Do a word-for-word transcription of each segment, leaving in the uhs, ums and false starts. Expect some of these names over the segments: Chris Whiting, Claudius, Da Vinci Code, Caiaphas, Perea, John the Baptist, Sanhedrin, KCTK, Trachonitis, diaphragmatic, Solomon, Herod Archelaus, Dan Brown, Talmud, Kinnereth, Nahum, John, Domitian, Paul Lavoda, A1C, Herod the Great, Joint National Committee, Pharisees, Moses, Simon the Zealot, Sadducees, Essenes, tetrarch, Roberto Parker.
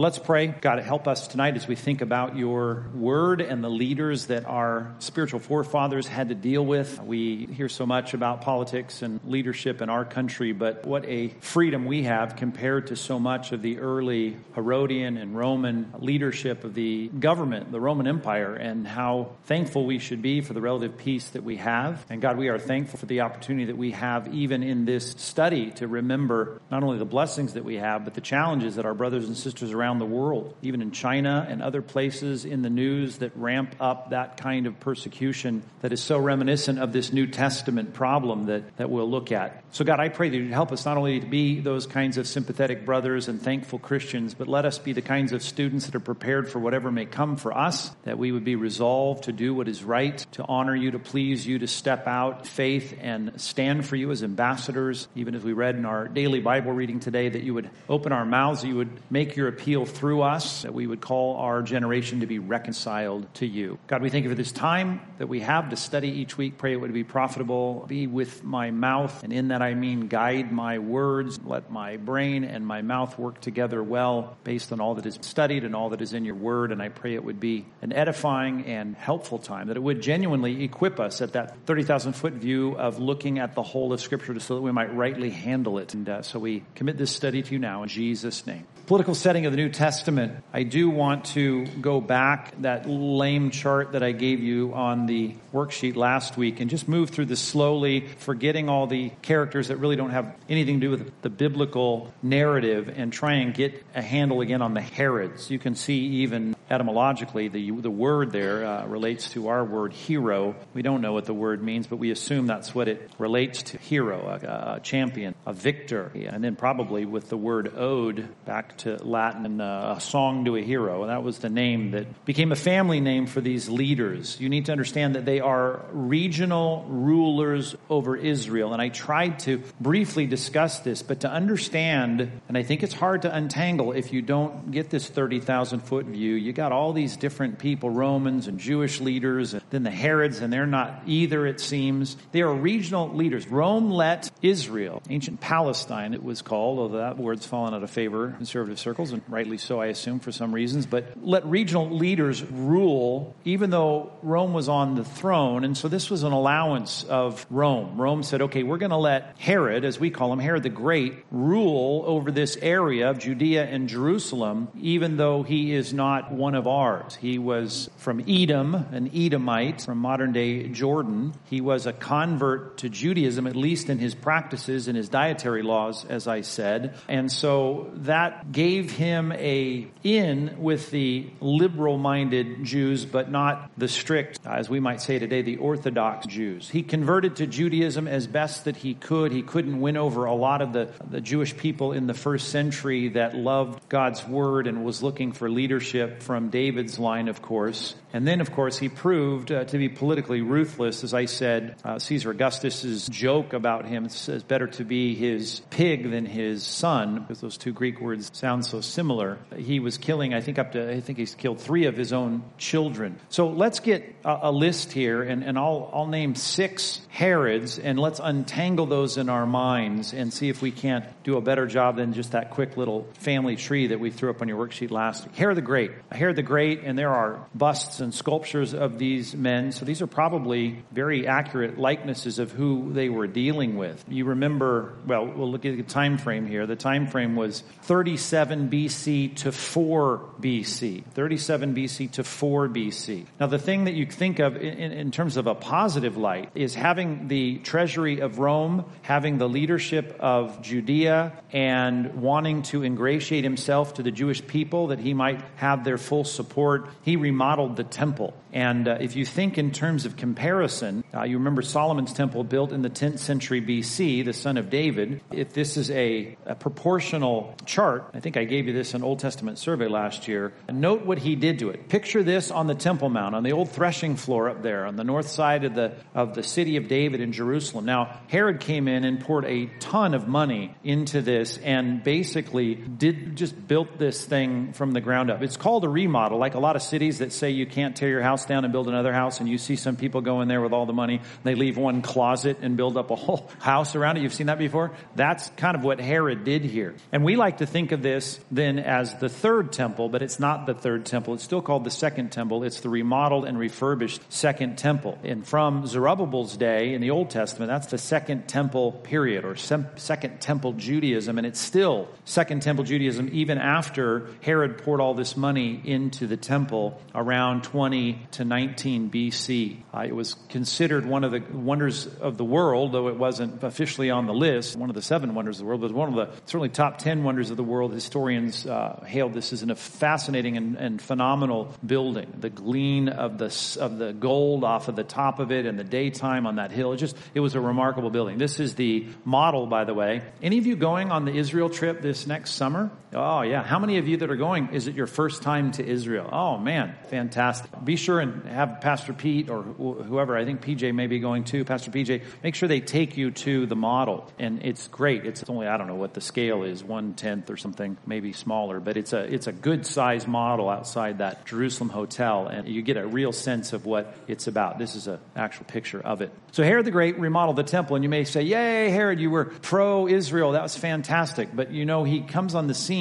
Let's pray. God, help us tonight as we think about your word and the leaders that our spiritual forefathers had to deal with. We hear so much about politics and leadership in our country, but what a freedom we have compared to so much of the early Herodian and Roman leadership of the government, the Roman Empire, and how thankful we should be for the relative peace that we have. And God, we are thankful for the opportunity that we have even in this study to remember not only the blessings that we have, but the challenges that our brothers and sisters around the world, even in China and other places in the news that ramp up that kind of persecution that is so reminiscent of this New Testament problem that, that we'll look at. So God, I pray that you'd help us not only to be those kinds of sympathetic brothers and thankful Christians, but let us be the kinds of students that are prepared for whatever may come for us, that we would be resolved to do what is right, to honor you, to please you, to step out in faith and stand for you as ambassadors, even as we read in our daily Bible reading today, that you would open our mouths, that you would make your appeal through us, that we would call our generation to be reconciled to you. God, we thank you for this time that we have to study each week. Pray it would be profitable. Be with my mouth, and in that I mean guide my words. Let my brain and my mouth work together well based on all that is studied and all that is in your word, and I pray it would be an edifying and helpful time, that it would genuinely equip us at that thirty thousand foot view of looking at the whole of Scripture so that we might rightly handle it. And uh, so we commit this study to you now in Jesus' name. Political setting of the New Testament. I do want to go back that lame chart that I gave you on the worksheet last week and just move through this slowly, forgetting all the characters that really don't have anything to do with the biblical narrative, and try and get a handle again on the Herods. You can see even etymologically the the word there uh, relates to our word hero. We don't know what the word means, but we assume that's what it relates to. Hero, a, a champion, a victor, and then probably with the word ode back to Latin, uh, a song to a hero. And that was the name that became a family name for these leaders. You need to understand that they are regional rulers over Israel. And I tried to briefly discuss this, but to understand, and I think it's hard to untangle if you don't get this thirty thousand foot view. You got all these different people, Romans and Jewish leaders, and then the Herods, and they're not either, it seems. They are regional leaders. Rome let Israel, ancient Palestine it was called, although that word's fallen out of favor in conservative circles, and rightly so, I assume, for some reasons, but let regional leaders rule, even though Rome was on the throne, and so this was an allowance of Rome. Rome said, okay, we're going to let Herod, as we call him, Herod the Great, rule over this area of Judea and Jerusalem, even though he is not one of ours. He was from Edom, an Edomite from modern-day Jordan. He was a convert to Judaism, at least in his practices and his dietary laws, as I said, and so that gave him a in with the liberal-minded Jews, but not the strict, as we might say today, the Orthodox Jews. He converted to Judaism as best that he could. He couldn't win over a lot of the, the Jewish people in the first century that loved God's word and was looking for leadership from David's line, of course. And then, of course, he proved uh, to be politically ruthless. As I said, uh, Caesar Augustus's joke about him says better to be his pig than his son, because those two Greek words sound so similar. He was killing, I think, up to, I think he's killed three of his own children. So let's get a, a list here, and, and I'll, I'll name six Herods, and let's untangle those in our minds and see if we can't do a better job than just that quick little family tree that we threw up on your worksheet last week. Herod the Great. Herod the Great, and there are busts and sculptures of these men. So these are probably very accurate likenesses of who they were dealing with. You remember, well, we'll look at the time frame here. The time frame was thirty-seven B C to four B C. thirty-seven B C to four B C. Now, the thing that you think of in, in terms of a positive light is having the treasury of Rome, having the leadership of Judea, and wanting to ingratiate himself to the Jewish people that he might have their full support. He remodeled the temple. And uh, if you think in terms of comparison, uh, you remember Solomon's temple built in the tenth century B C, the son of David. If this is a, a proportional chart, I think I gave you this in Old Testament survey last year, note what he did to it. Picture this on the Temple Mount, on the old threshing floor up there, on the north side of the of the city of David in Jerusalem. Now, Herod came in and poured a ton of money into this and basically did just built this thing from the ground up. It's called a remodel, like a lot of cities that say you can't tear your house down and build another house, and you see some people go in there with all the money. They leave one closet and build up a whole house around it. You've seen that before? That's kind of what Herod did here. And we like to think of this then as the third temple, but it's not the third temple. It's still called the second temple. It's the remodeled and refurbished second temple. And from Zerubbabel's day in the Old Testament, that's the second temple period, or second temple Judaism. And it's still second temple Judaism even after Herod poured all this money into the temple around twenty to nineteen B C. Uh, it was considered one of the wonders of the world, though it wasn't officially on the list, one of the seven wonders of the world, but one of the certainly top ten wonders of the world. Historians uh, hail this as a fascinating and, and phenomenal building. The gleam of the of the gold off of the top of it and the daytime on that hill. It just it was a remarkable building. This is the model, by the way. Any of you going on the Israel trip this next summer? Oh, yeah. How many of you that are going, is it your first time to Israel? Oh, man. Fantastic. Be sure and have Pastor Pete or wh- whoever, I think P J may be going too, Pastor P J, make sure they take you to the model. And it's great. It's only, I don't know what the scale is, one-tenth or something, maybe smaller. But it's a it's a good-sized model outside that Jerusalem hotel. And you get a real sense of what it's about. This is an actual picture of it. So Herod the Great remodeled the temple. And you may say, yay, Herod, you were pro-Israel. That was fantastic. But, you know, he comes on the scene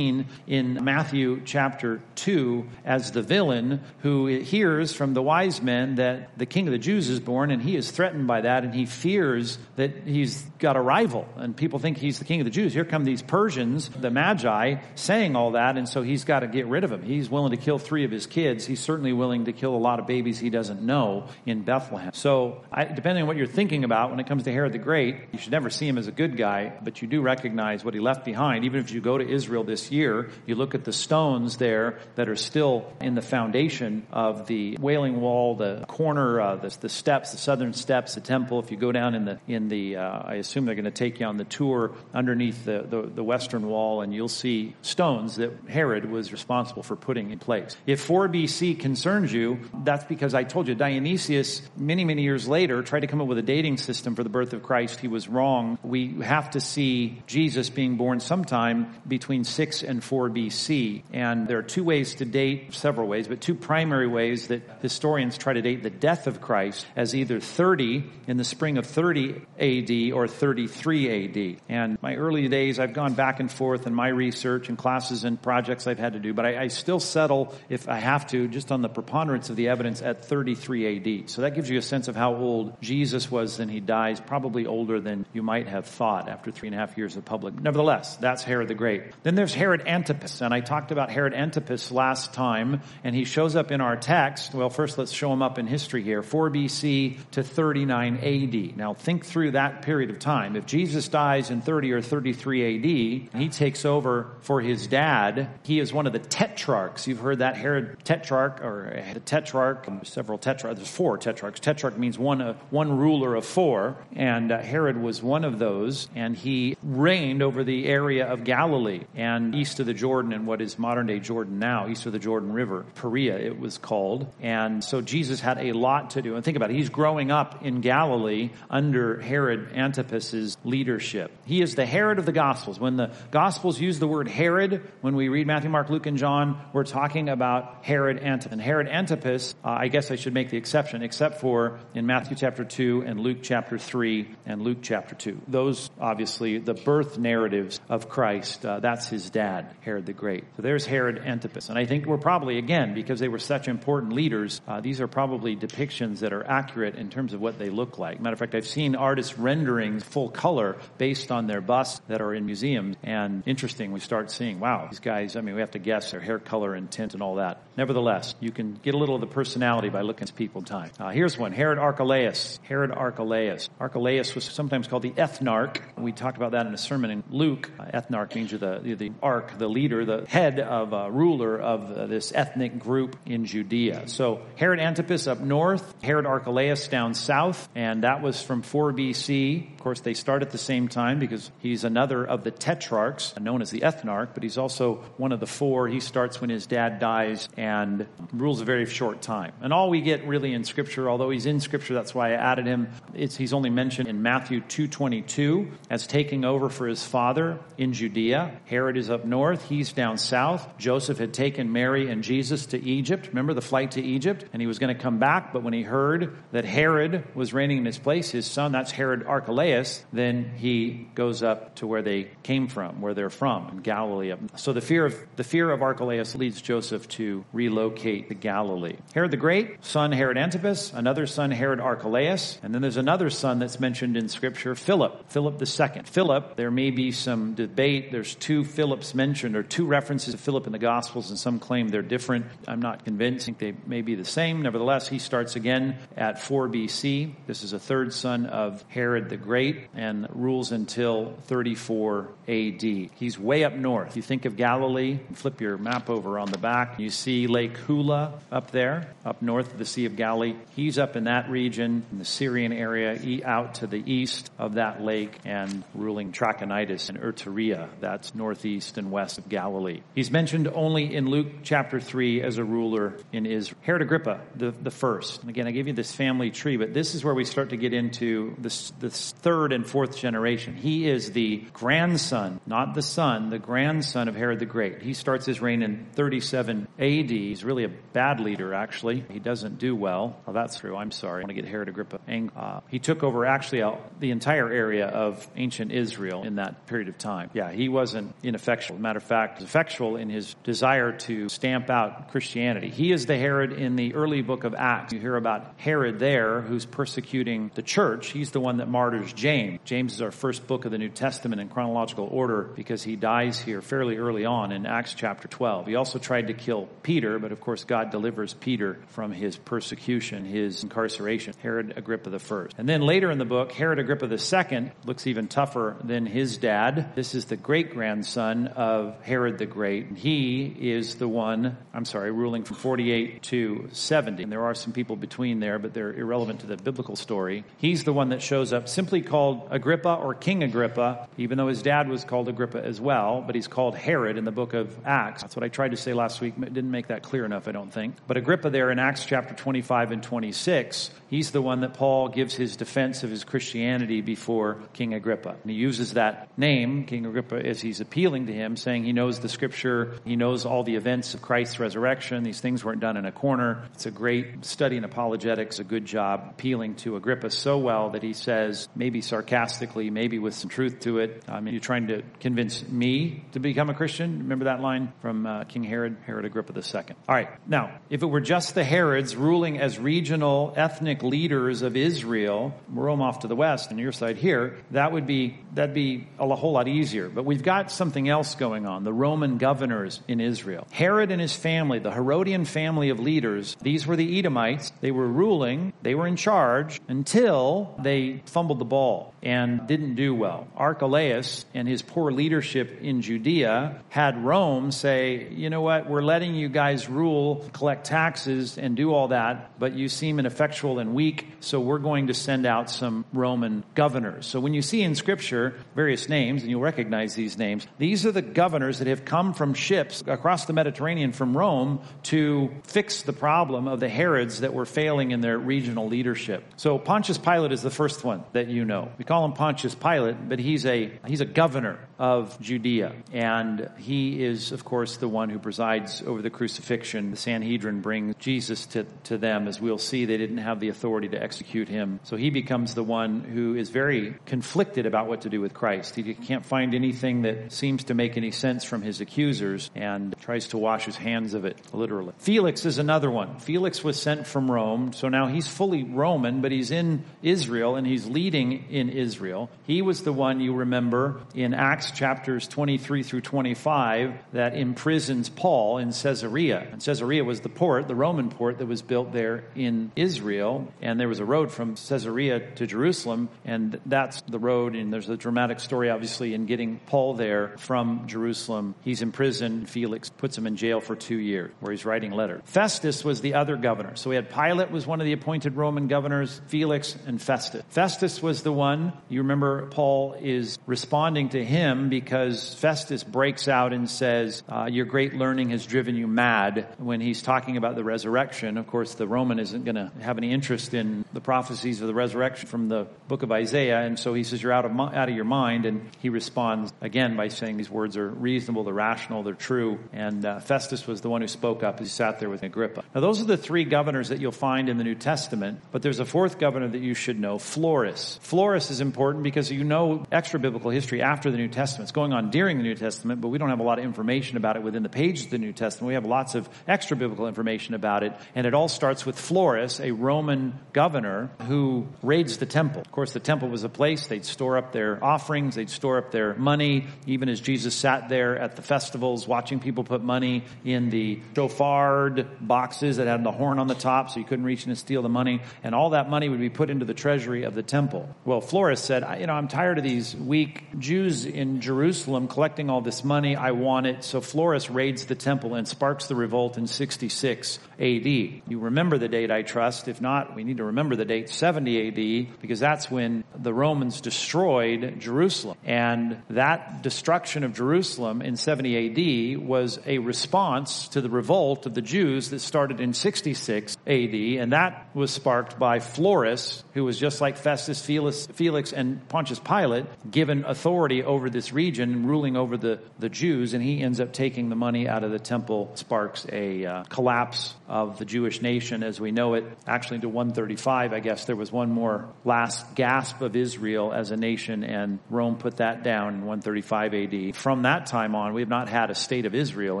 in Matthew chapter two as the villain who hears from the wise men that the king of the Jews is born, and he is threatened by that, and he fears that he's got a rival and people think he's the king of the Jews. Here come these Persians, the Magi, saying all that, and so he's got to get rid of him. He's willing to kill three of his kids. He's certainly willing to kill a lot of babies he doesn't know in Bethlehem. So I, depending on what you're thinking about when it comes to Herod the Great, you should never see him as a good guy, but you do recognize what he left behind. Even if you go to Israel this year, you look at the stones there that are still in the foundation of the Wailing Wall, the corner, uh, the, the steps, the southern steps, the temple. If you go down in the in the, uh, I assume they're going to take you on the tour underneath the, the the western wall, and you'll see stones that Herod was responsible for putting in place. If four B C concerns you, that's because I told you Dionysius many many years later tried to come up with a dating system for the birth of Christ. He was wrong. We have to see Jesus being born sometime between six and four B C, and there are two ways to date, several ways, but two primary ways that historians try to date the death of Christ as either thirty, in the spring of thirty A D, or thirty-three A D. And my early days, I've gone back and forth in my research and classes and projects I've had to do, but I, I still settle, if I have to, just on the preponderance of the evidence at thirty-three A D. So that gives you a sense of how old Jesus was when he dies, probably older than you might have thought after three and a half years of public. Nevertheless, that's Herod the Great. Then there's Herod Antipas, and I talked about Herod Antipas last time, and he shows up in our text. Well, first let's show him up in history here, four B C to thirty-nine A D. Now think through that period of time. If Jesus dies in thirty or thirty-three A D, he takes over for his dad. He is one of the tetrarchs. You've heard that Herod tetrarch, or the tetrarch, several tetrarchs, there's four tetrarchs. Tetrarch means one, uh, one ruler of four, and uh, Herod was one of those, and he reigned over the area of Galilee, and east of the Jordan, and what is modern-day Jordan now, east of the Jordan River, Perea it was called. And so Jesus had a lot to do. And think about it. He's growing up in Galilee under Herod Antipas's leadership. He is the Herod of the Gospels. When the Gospels use the word Herod, when we read Matthew, Mark, Luke, and John, we're talking about Herod Antipas. And Herod Antipas, uh, I guess I should make the exception, except for in Matthew chapter two and Luke chapter three and Luke chapter two. Those, obviously, the birth narratives of Christ, uh, that's his dad, Herod the Great. So there's Herod Antipas. And I think we're probably, again, because they were such important leaders, uh, these are probably depictions that are accurate in terms of what they look like. Matter of fact, I've seen artists renderings full color based on their busts that are in museums. And interesting, we start seeing, wow, these guys, I mean, we have to guess their hair color and tint and all that. Nevertheless, you can get a little of the personality by looking at people in time. Uh, here's one, Herod Archelaus. Herod Archelaus. Archelaus was sometimes called the ethnarch. We talked about that in a sermon in Luke. Uh, ethnarch means you're the, you're the arch, the leader, the head of a uh, ruler of uh, this ethnic group in Judea. So Herod Antipas up north, Herod Archelaus down south, and that was from four B C. Of course, they start at the same time because he's another of the tetrarchs, known as the ethnarch, but he's also one of the four. He starts when his dad dies and rules a very short time. And all we get really in Scripture, although he's in Scripture, that's why I added him, it's, he's only mentioned in Matthew two twenty-two as taking over for his father in Judea. Herod is up north, he's down south. Joseph had taken Mary and Jesus to Egypt. Remember the flight to Egypt? And he was going to come back, but when he heard that Herod Herod was reigning in his place, his son, that's Herod Archelaus, then he goes up to where they came from, where they're from, in Galilee. So the fear of the fear of Archelaus leads Joseph to relocate to Galilee. Herod the Great, son Herod Antipas, another son Herod Archelaus, and then there's another son that's mentioned in Scripture, Philip, Philip the Second. Philip, there may be some debate. There's two Philips mentioned, or two references to Philip in the Gospels, and some claim they're different. I'm not convinced. I think they may be the same. Nevertheless, he starts again at four B C. This is a third son of Herod the Great and rules until thirty-four A D. He's way up north. You think of Galilee, flip your map over on the back. You see Lake Hula up there, up north of the Sea of Galilee. He's up in that region, in the Syrian area, out to the east of that lake and ruling Trachonitis and Erturia. That's northeast and west of Galilee. He's mentioned only in Luke chapter three as a ruler in Israel. Herod Agrippa the, the first. And again, I give you this family tree, but this is where we start to get into this, this third and fourth generation. He is the grandson, not the son, the grandson of Herod the Great. He starts his reign in thirty-seven A D. He's really a bad leader, actually. He doesn't do well. Oh, that's true. I'm sorry. I want to get Herod Agrippa angry. Uh, he took over, actually, uh, the entire area of ancient Israel in that period of time. Yeah, he wasn't ineffectual. As a matter of fact, he was effectual in his desire to stamp out Christianity. He is the Herod in the early book of Acts. You hear about Herod there, who's persecuting the church. He's the one that martyrs James. James is our first book of the New Testament in chronological order because he dies here fairly early on in Acts chapter twelve. He also tried to kill Peter, but of course God delivers Peter from his persecution, his incarceration. Herod Agrippa the First. And then later in the book, Herod Agrippa the Second looks even tougher than his dad. This is the great-grandson of Herod the Great. He is the one, I'm sorry, ruling from forty-eight to seventy. And there are some people between there, but they're irrelevant to the biblical story. He's the one that shows up simply called Agrippa or King Agrippa, even though his dad was called Agrippa as well, but he's called Herod in the book of Acts. That's what I tried to say last week. It didn't make that clear enough, I don't think. But Agrippa there in Acts chapter twenty-five and twenty-six, he's the one that Paul gives his defense of his Christianity before King Agrippa. And he uses that name, King Agrippa, as he's appealing to him, saying he knows the Scripture, he knows all the events of Christ's resurrection. These things weren't done in a corner. It's a great study in apologetics, a good job appealing to Agrippa so well that he says, maybe sarcastically, maybe with some truth to it, I mean, you're trying to convince me to become a Christian? Remember that line from uh, King Herod, Herod Agrippa the Second. All right, now, if it were just the Herods ruling as regional ethnic leaders of Israel, Rome off to the west and your side here, that would be, that'd be a whole lot easier. But we've got something else going on, the Roman governors in Israel. Herod and his family, the Herodian family of leaders, these were the Edomites. They were ruling, they were in charge until they fumbled the ball and didn't do well. Archelaus and his poor leadership in Judea had Rome say, you know what, we're letting you guys rule, collect taxes, and do all that, but you seem ineffectual and weak, so we're going to send out some Roman governors. So when you see in Scripture various names, and you'll recognize these names, these are the governors that have come from ships across the Mediterranean from Rome to fix the problem of the Herods that were failing in their regional leadership. So Pontius Pilate is the first one that you know. We call him Pontius Pilate, but he's a he's a governor of Judea, and he is, of course, the one who presides over the crucifixion. The Sanhedrin brings Jesus to, to them. As we'll see, they didn't have the authority to execute him, so he becomes the one who is very conflicted about what to do with Christ. He can't find anything that seems to make any sense from his accusers and tries to wash his hands of it, literally. Felix is another one. Felix was sent from Rome, so now he's fully Roman, but he's in Israel, and he's leading in Israel. He was the one, you remember, in Acts chapters twenty-three through twenty-five that imprisons Paul in Caesarea. And Caesarea was the port, the Roman port that was built there in Israel. And there was a road from Caesarea to Jerusalem. And that's the road. And there's a dramatic story, obviously, in getting Paul there from Jerusalem. He's imprisoned. Felix puts him in jail for two years where he's writing letters. Festus was the other governor. So we had Pilate was one of the appointed Roman governors, Felix and Festus. Festus was the one, you remember, Paul is responding to him because Festus breaks out and says, uh, your great learning has driven you mad, when he's talking about the resurrection. Of course, the Roman isn't going to have any interest in the prophecies of the resurrection from the book of Isaiah, and so he says, you're out of, out of your mind, and he responds again by saying these words are reasonable, they're rational, they're true, and uh, Festus was the one who spoke up as he sat there with Agrippa. Now, those are the three governors that you'll find in the New Testament. Testament. But there's a fourth governor that you should know, Florus. Florus is important because you know extra biblical history after the New Testament. It's going on during the New Testament, but we don't have a lot of information about it within the pages of the New Testament. We have lots of extra biblical information about it. And it all starts with Florus, a Roman governor who raids the temple. Of course, the temple was a place they'd store up their offerings. They'd store up their money. Even as Jesus sat there at the festivals watching people put money in the shofard boxes that had the horn on the top so you couldn't reach in and steal the money. And all that money would be put into the treasury of the temple. Well, Florus said, you know, I'm tired of these weak Jews in Jerusalem collecting all this money. I want it. So Florus raids the temple and sparks the revolt in sixty-six A D. You remember the date, I trust. If not, we need to remember the date, seventy A D, because that's when the Romans destroyed Jerusalem. And that destruction of Jerusalem in seventy A D was a response to the revolt of the Jews that started in sixty-six A D, and that was sparked by Florus, who was just like Festus, Felix, Felix and Pontius Pilate, given authority over this region and ruling over the, the Jews, and he ends up taking the money out of the temple, sparks a uh, collapse of the Jewish nation as we know it. Actually, into one thirty-five, I guess, there was one more last gasp of Israel as a nation, and Rome put that down in one thirty-five A D. From that time on, we have not had a state of Israel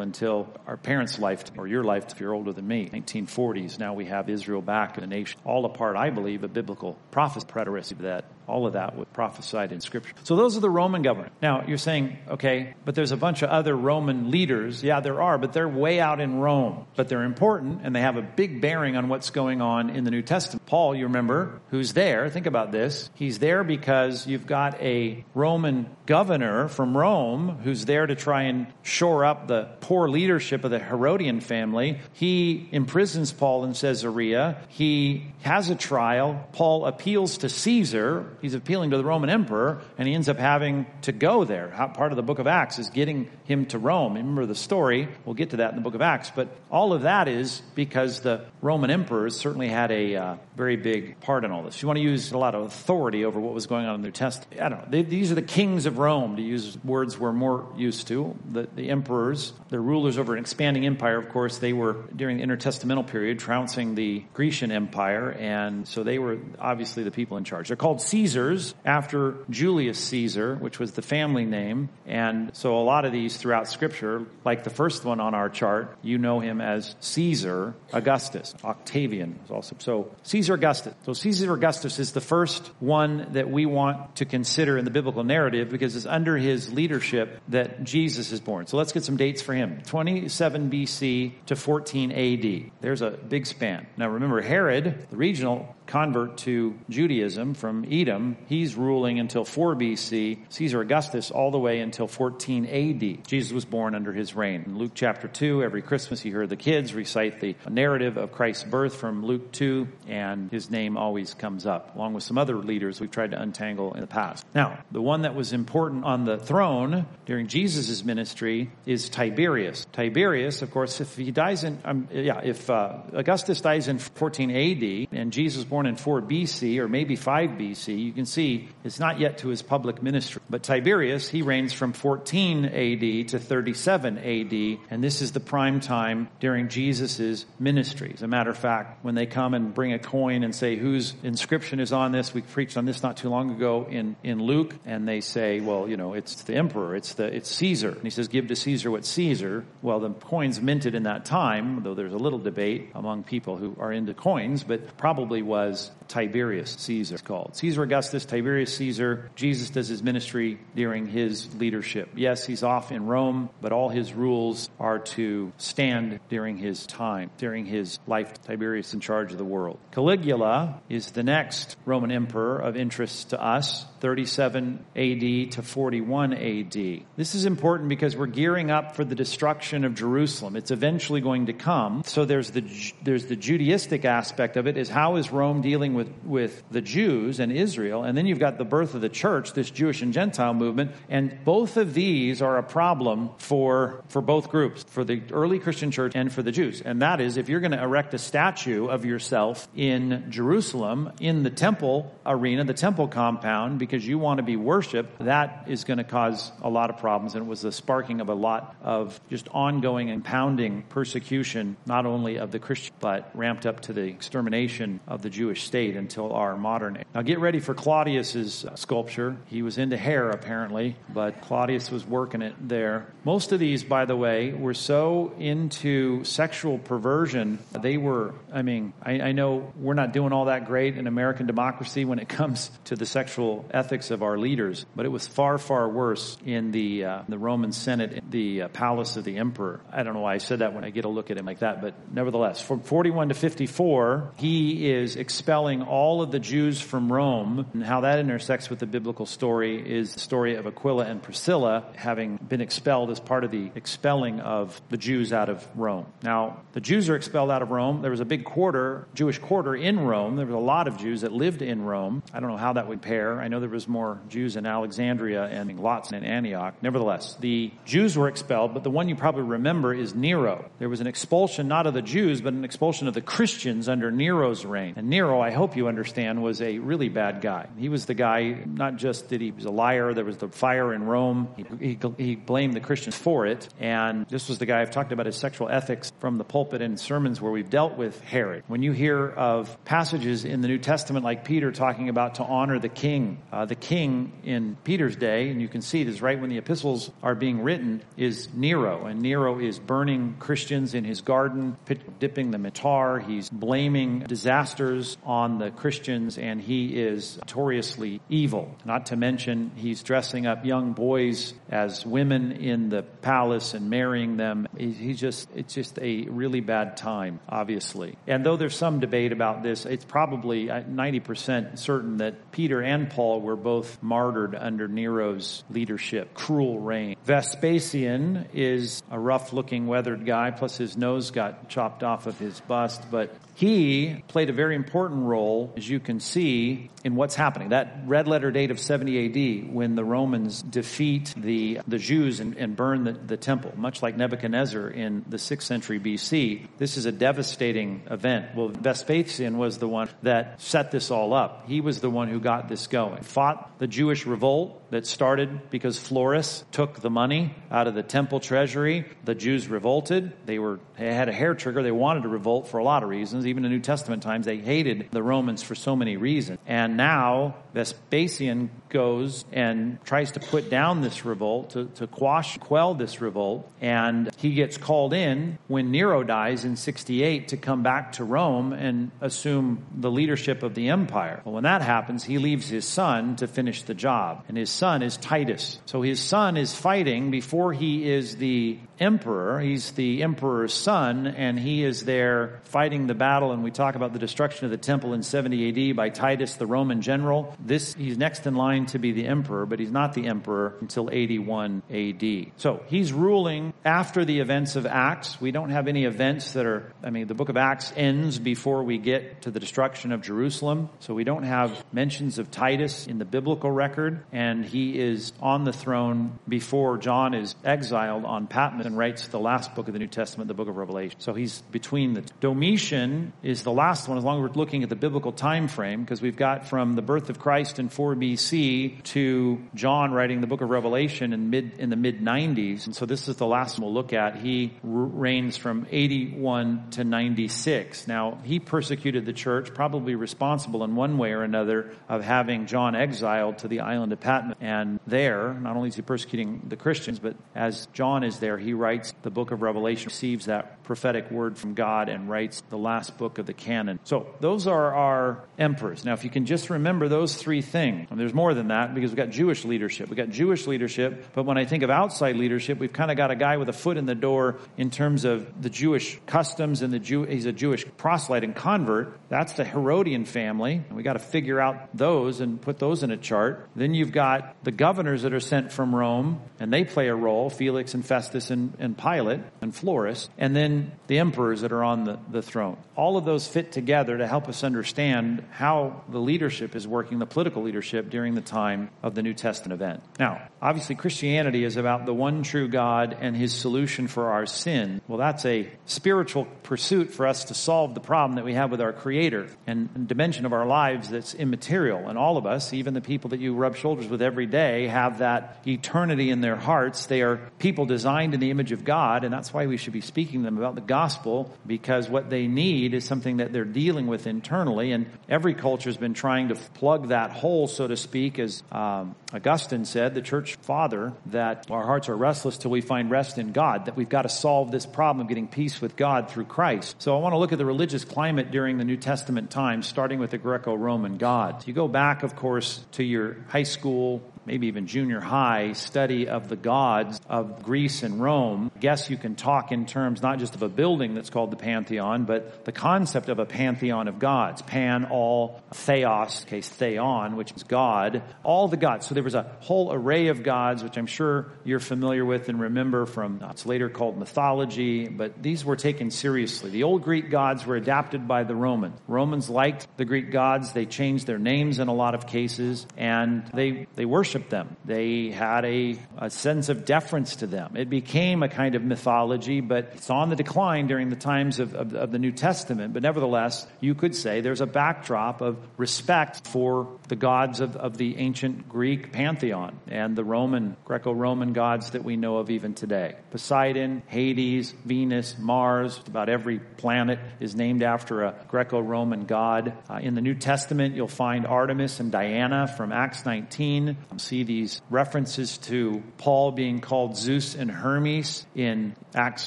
until our parents' life, or your life if you're older than me, nineteen forties. Now we have Israel back in a nation, all a part, I believe, of biblical prophecy, preterism, that all of that was prophesied in Scripture. So those are the Roman government. Now, you're saying, okay, but there's a bunch of other Roman leaders. Yeah, there are, but they're way out in Rome. But they're important, and they have a big bearing on what's going on in the New Testament. Paul, you remember, who's there. Think about this. He's there because you've got a Roman governor from Rome who's there to try and shore up the poor leadership of the Herodian family. He imprisons Paul in Caesarea. He has a trial. Paul appeals to Caesar. He's appealing to the Roman emperor, and he ends up having to go there. How, part of the book of Acts is getting him to Rome. Remember the story. We'll get to that in the book of Acts. But all of that is because the Roman emperors certainly had a uh, very big part in all this. You want to use a lot of authority over what was going on in the New Testament. I don't know. They, these are the kings of Rome, to use words we're more used to. The, the emperors, they're rulers over an expanding empire. Of course, they were, during the intertestamental period, trouncing the Grecian Empire. And so they were obviously the people in charge. They're called Caesar. Caesars after Julius Caesar, which was the family name. And so a lot of these throughout Scripture, like the first one on our chart, you know him as Caesar Augustus. Octavian is also. So Caesar Augustus. So Caesar Augustus is the first one that we want to consider in the biblical narrative because it's under his leadership that Jesus is born. So let's get some dates for him. twenty-seven B C to fourteen A D. There's a big span. Now remember, Herod, the regional convert to Judaism from Edom, he's ruling until four B C, Caesar Augustus all the way until fourteen A D. Jesus was born under his reign. In Luke chapter two, every Christmas you hear the kids recite the narrative of Christ's birth from Luke two, and his name always comes up, along with some other leaders we've tried to untangle in the past. Now, the one that was important on the throne during Jesus' ministry is Tiberius. Tiberius, of course, if he dies in, um, yeah, if uh, Augustus dies in fourteen A D, and Jesus was born in four B C, or maybe five B C, you can see it's not yet to his public ministry. But Tiberius, he reigns from fourteen A D to thirty-seven A D, and this is the prime time during Jesus' ministry. As a matter of fact, when they come and bring a coin and say, whose inscription is on this? We preached on this not too long ago in, in Luke, and they say, well, you know, it's the emperor, it's the it's Caesar. And he says, give to Caesar what's Caesar. Well, the coins minted in that time, though there's a little debate among people who are into coins, but probably was Tiberius Caesar, it's called. Caesar Augustus, Tiberius Caesar. Jesus does his ministry during his leadership. Yes, he's off in Rome, but all his rules are to stand during his time, during his life. Tiberius in charge of the world. Caligula is the next Roman emperor of interest to us, thirty-seven A D to forty-one A D. This is important because we're gearing up for the destruction of Jerusalem. It's eventually going to come. So there's the there's the Judaistic aspect of it, is how is Rome dealing with, with the Jews and Israel? Israel. And then you've got the birth of the church, this Jewish and Gentile movement. And both of these are a problem for, for both groups, for the early Christian church and for the Jews. And that is, if you're going to erect a statue of yourself in Jerusalem, in the temple arena, the temple compound, because you want to be worshiped, that is going to cause a lot of problems. And it was the sparking of a lot of just ongoing and pounding persecution, not only of the Christian, but ramped up to the extermination of the Jewish state until our modern age. Now get ready for Claudius's sculpture. He was into hair, apparently, but Claudius was working it there. Most of these, by the way, were so into sexual perversion. They were, I mean, I, I know we're not doing all that great in American democracy when it comes to the sexual ethics of our leaders, but it was far, far worse in the uh, the Roman Senate, the uh, palace of the emperor. I don't know why I said that when I get a look at him like that, but nevertheless, from forty-one to fifty-four, he is expelling all of the Jews from Rome, and how that intersects with the biblical story is the story of Aquila and Priscilla having been expelled as part of the expelling of the Jews out of Rome. Now, the Jews are expelled out of Rome. There was a big quarter, Jewish quarter in Rome. There was a lot of Jews that lived in Rome. I don't know how that would pair. I know there was more Jews in Alexandria and lots in Antioch. Nevertheless, the Jews were expelled, but the one you probably remember is Nero. There was an expulsion, not of the Jews, but an expulsion of the Christians under Nero's reign. And Nero, I hope you understand, was a really bad guy. He was the guy, not just that he was a liar, there was the fire in Rome. He, he, he blamed the Christians for it. And this was the guy I've talked about his sexual ethics from the pulpit in sermons where we've dealt with Herod. When you hear of passages in the New Testament like Peter talking about to honor the king, uh, the king in Peter's day, and you can see it is right when the epistles are being written, is Nero. And Nero is burning Christians in his garden, pit, dipping them in tar. He's blaming disasters on the Christians, and he is notoriously evil. Not to mention, he's dressing up young boys as women in the palace and marrying them. He, he just, it's just a really bad time, obviously. And though there's some debate about this, it's probably ninety percent certain that Peter and Paul were both martyred under Nero's leadership. Cruel reign. Vespasian is a rough-looking, weathered guy, plus his nose got chopped off of his bust, but he played a very important role, as you can see, in what's happening. That red-letter date of seventy A D, when the Romans defeat the, the Jews and, and burn the, the temple, much like Nebuchadnezzar in the sixth century B C, this is a devastating event. Well, Vespasian was the one that set this all up. He was the one who got this going. Fought the Jewish revolt that started because Florus took the money out of the temple treasury. The Jews revolted. They were they had a hair trigger. They wanted to revolt for a lot of reasons. Even in New Testament times, they hated the Romans for so many reasons. And now Vespasian goes and tries to put down this revolt, to, to quash, quell this revolt. And he gets called in when Nero dies in sixty-eight to come back to Rome and assume the leadership of the empire. But when that happens, he leaves his son to finish the job. And his son is Titus. So his son is fighting before he is the emperor. He's the emperor's son, and he is there fighting the battle. And we talk about the destruction of the temple in seventy A D by Titus, the Roman general. This, he's next in line to be the emperor, but he's not the emperor until eighty-one A D. So he's ruling after the events of Acts. We don't have any events that are, I mean, the book of Acts ends before we get to the destruction of Jerusalem. So we don't have mentions of Titus in the biblical record. And he is on the throne before John is exiled on Patmos and writes the last book of the New Testament, the book of Revelation. So he's between the two. Domitian is the last one, as long as we're looking at the biblical time frame, because we've got from the birth of Christ in four B C to John writing the book of Revelation in mid in the mid nineties. And so this is the last one we'll look at. He reigns from eighty-one to ninety-six. Now, he persecuted the church, probably responsible in one way or another of having John exiled to the island of Patmos. And there, not only is he persecuting the Christians, but as John is there, he writes the book of Revelation, receives that prophetic word from God, and writes the last book of the canon. So those are our emperors. Now, if you can just remember those three things, and there's more than that, because we've got Jewish leadership. We've got Jewish leadership, but when I think of outside leadership, we've kind of got a guy with a foot in the door in terms of the Jewish customs, and the Jew, he's a Jewish proselyte and convert. That's the Herodian family, and we got to figure out those and put those in a chart. Then you've got the governors that are sent from Rome, and they play a role, Felix and Festus and and, and Pilate and Florus, and then the emperors that are on the, the throne. All of those fit together to help us understand how the leadership is working, the political leadership during the time of the New Testament event. Now, obviously Christianity is about the one true God and his solution for our sin. Well, that's a spiritual pursuit for us to solve the problem that we have with our Creator and dimension of our lives that's immaterial. And all of us, even the people that you rub shoulders with every day, have that eternity in their hearts. They are people designed in the image of God, and that's why we should be speaking to them about the gospel, because what they need is something that they're dealing with internally, and every culture has been trying to plug that hole, so to speak. As um, Augustine said, the church father, that our hearts are restless till we find rest in God, that we've got to solve this problem of getting peace with God through Christ. So I want to look at the religious climate during the New Testament times, starting with the Greco-Roman gods. You go back, of course, to your high school, maybe even junior high, study of the gods of Greece and Rome. I guess you can talk in terms not just of a building that's called the Pantheon, but the concept of a pantheon of gods. Pan, all, theos, in case theon, which is God, all the gods. So there was a whole array of gods, which I'm sure you're familiar with and remember from, it's later called mythology, but these were taken seriously. The old Greek gods were adapted by the Romans. Romans liked the Greek gods. They changed their names in a lot of cases, and they, they worshiped them. They had a, a sense of deference to them. It became a kind of mythology, but it's on the decline during the times of, of, of the New Testament. But nevertheless, you could say there's a backdrop of respect for the gods of, of the ancient Greek pantheon and the Roman, Greco-Roman gods that we know of even today. Poseidon, Hades, Venus, Mars, about every planet is named after a Greco-Roman god. Uh, in the New Testament, you'll find Artemis and Diana from Acts nineteen. See these references to Paul being called Zeus and Hermes in Acts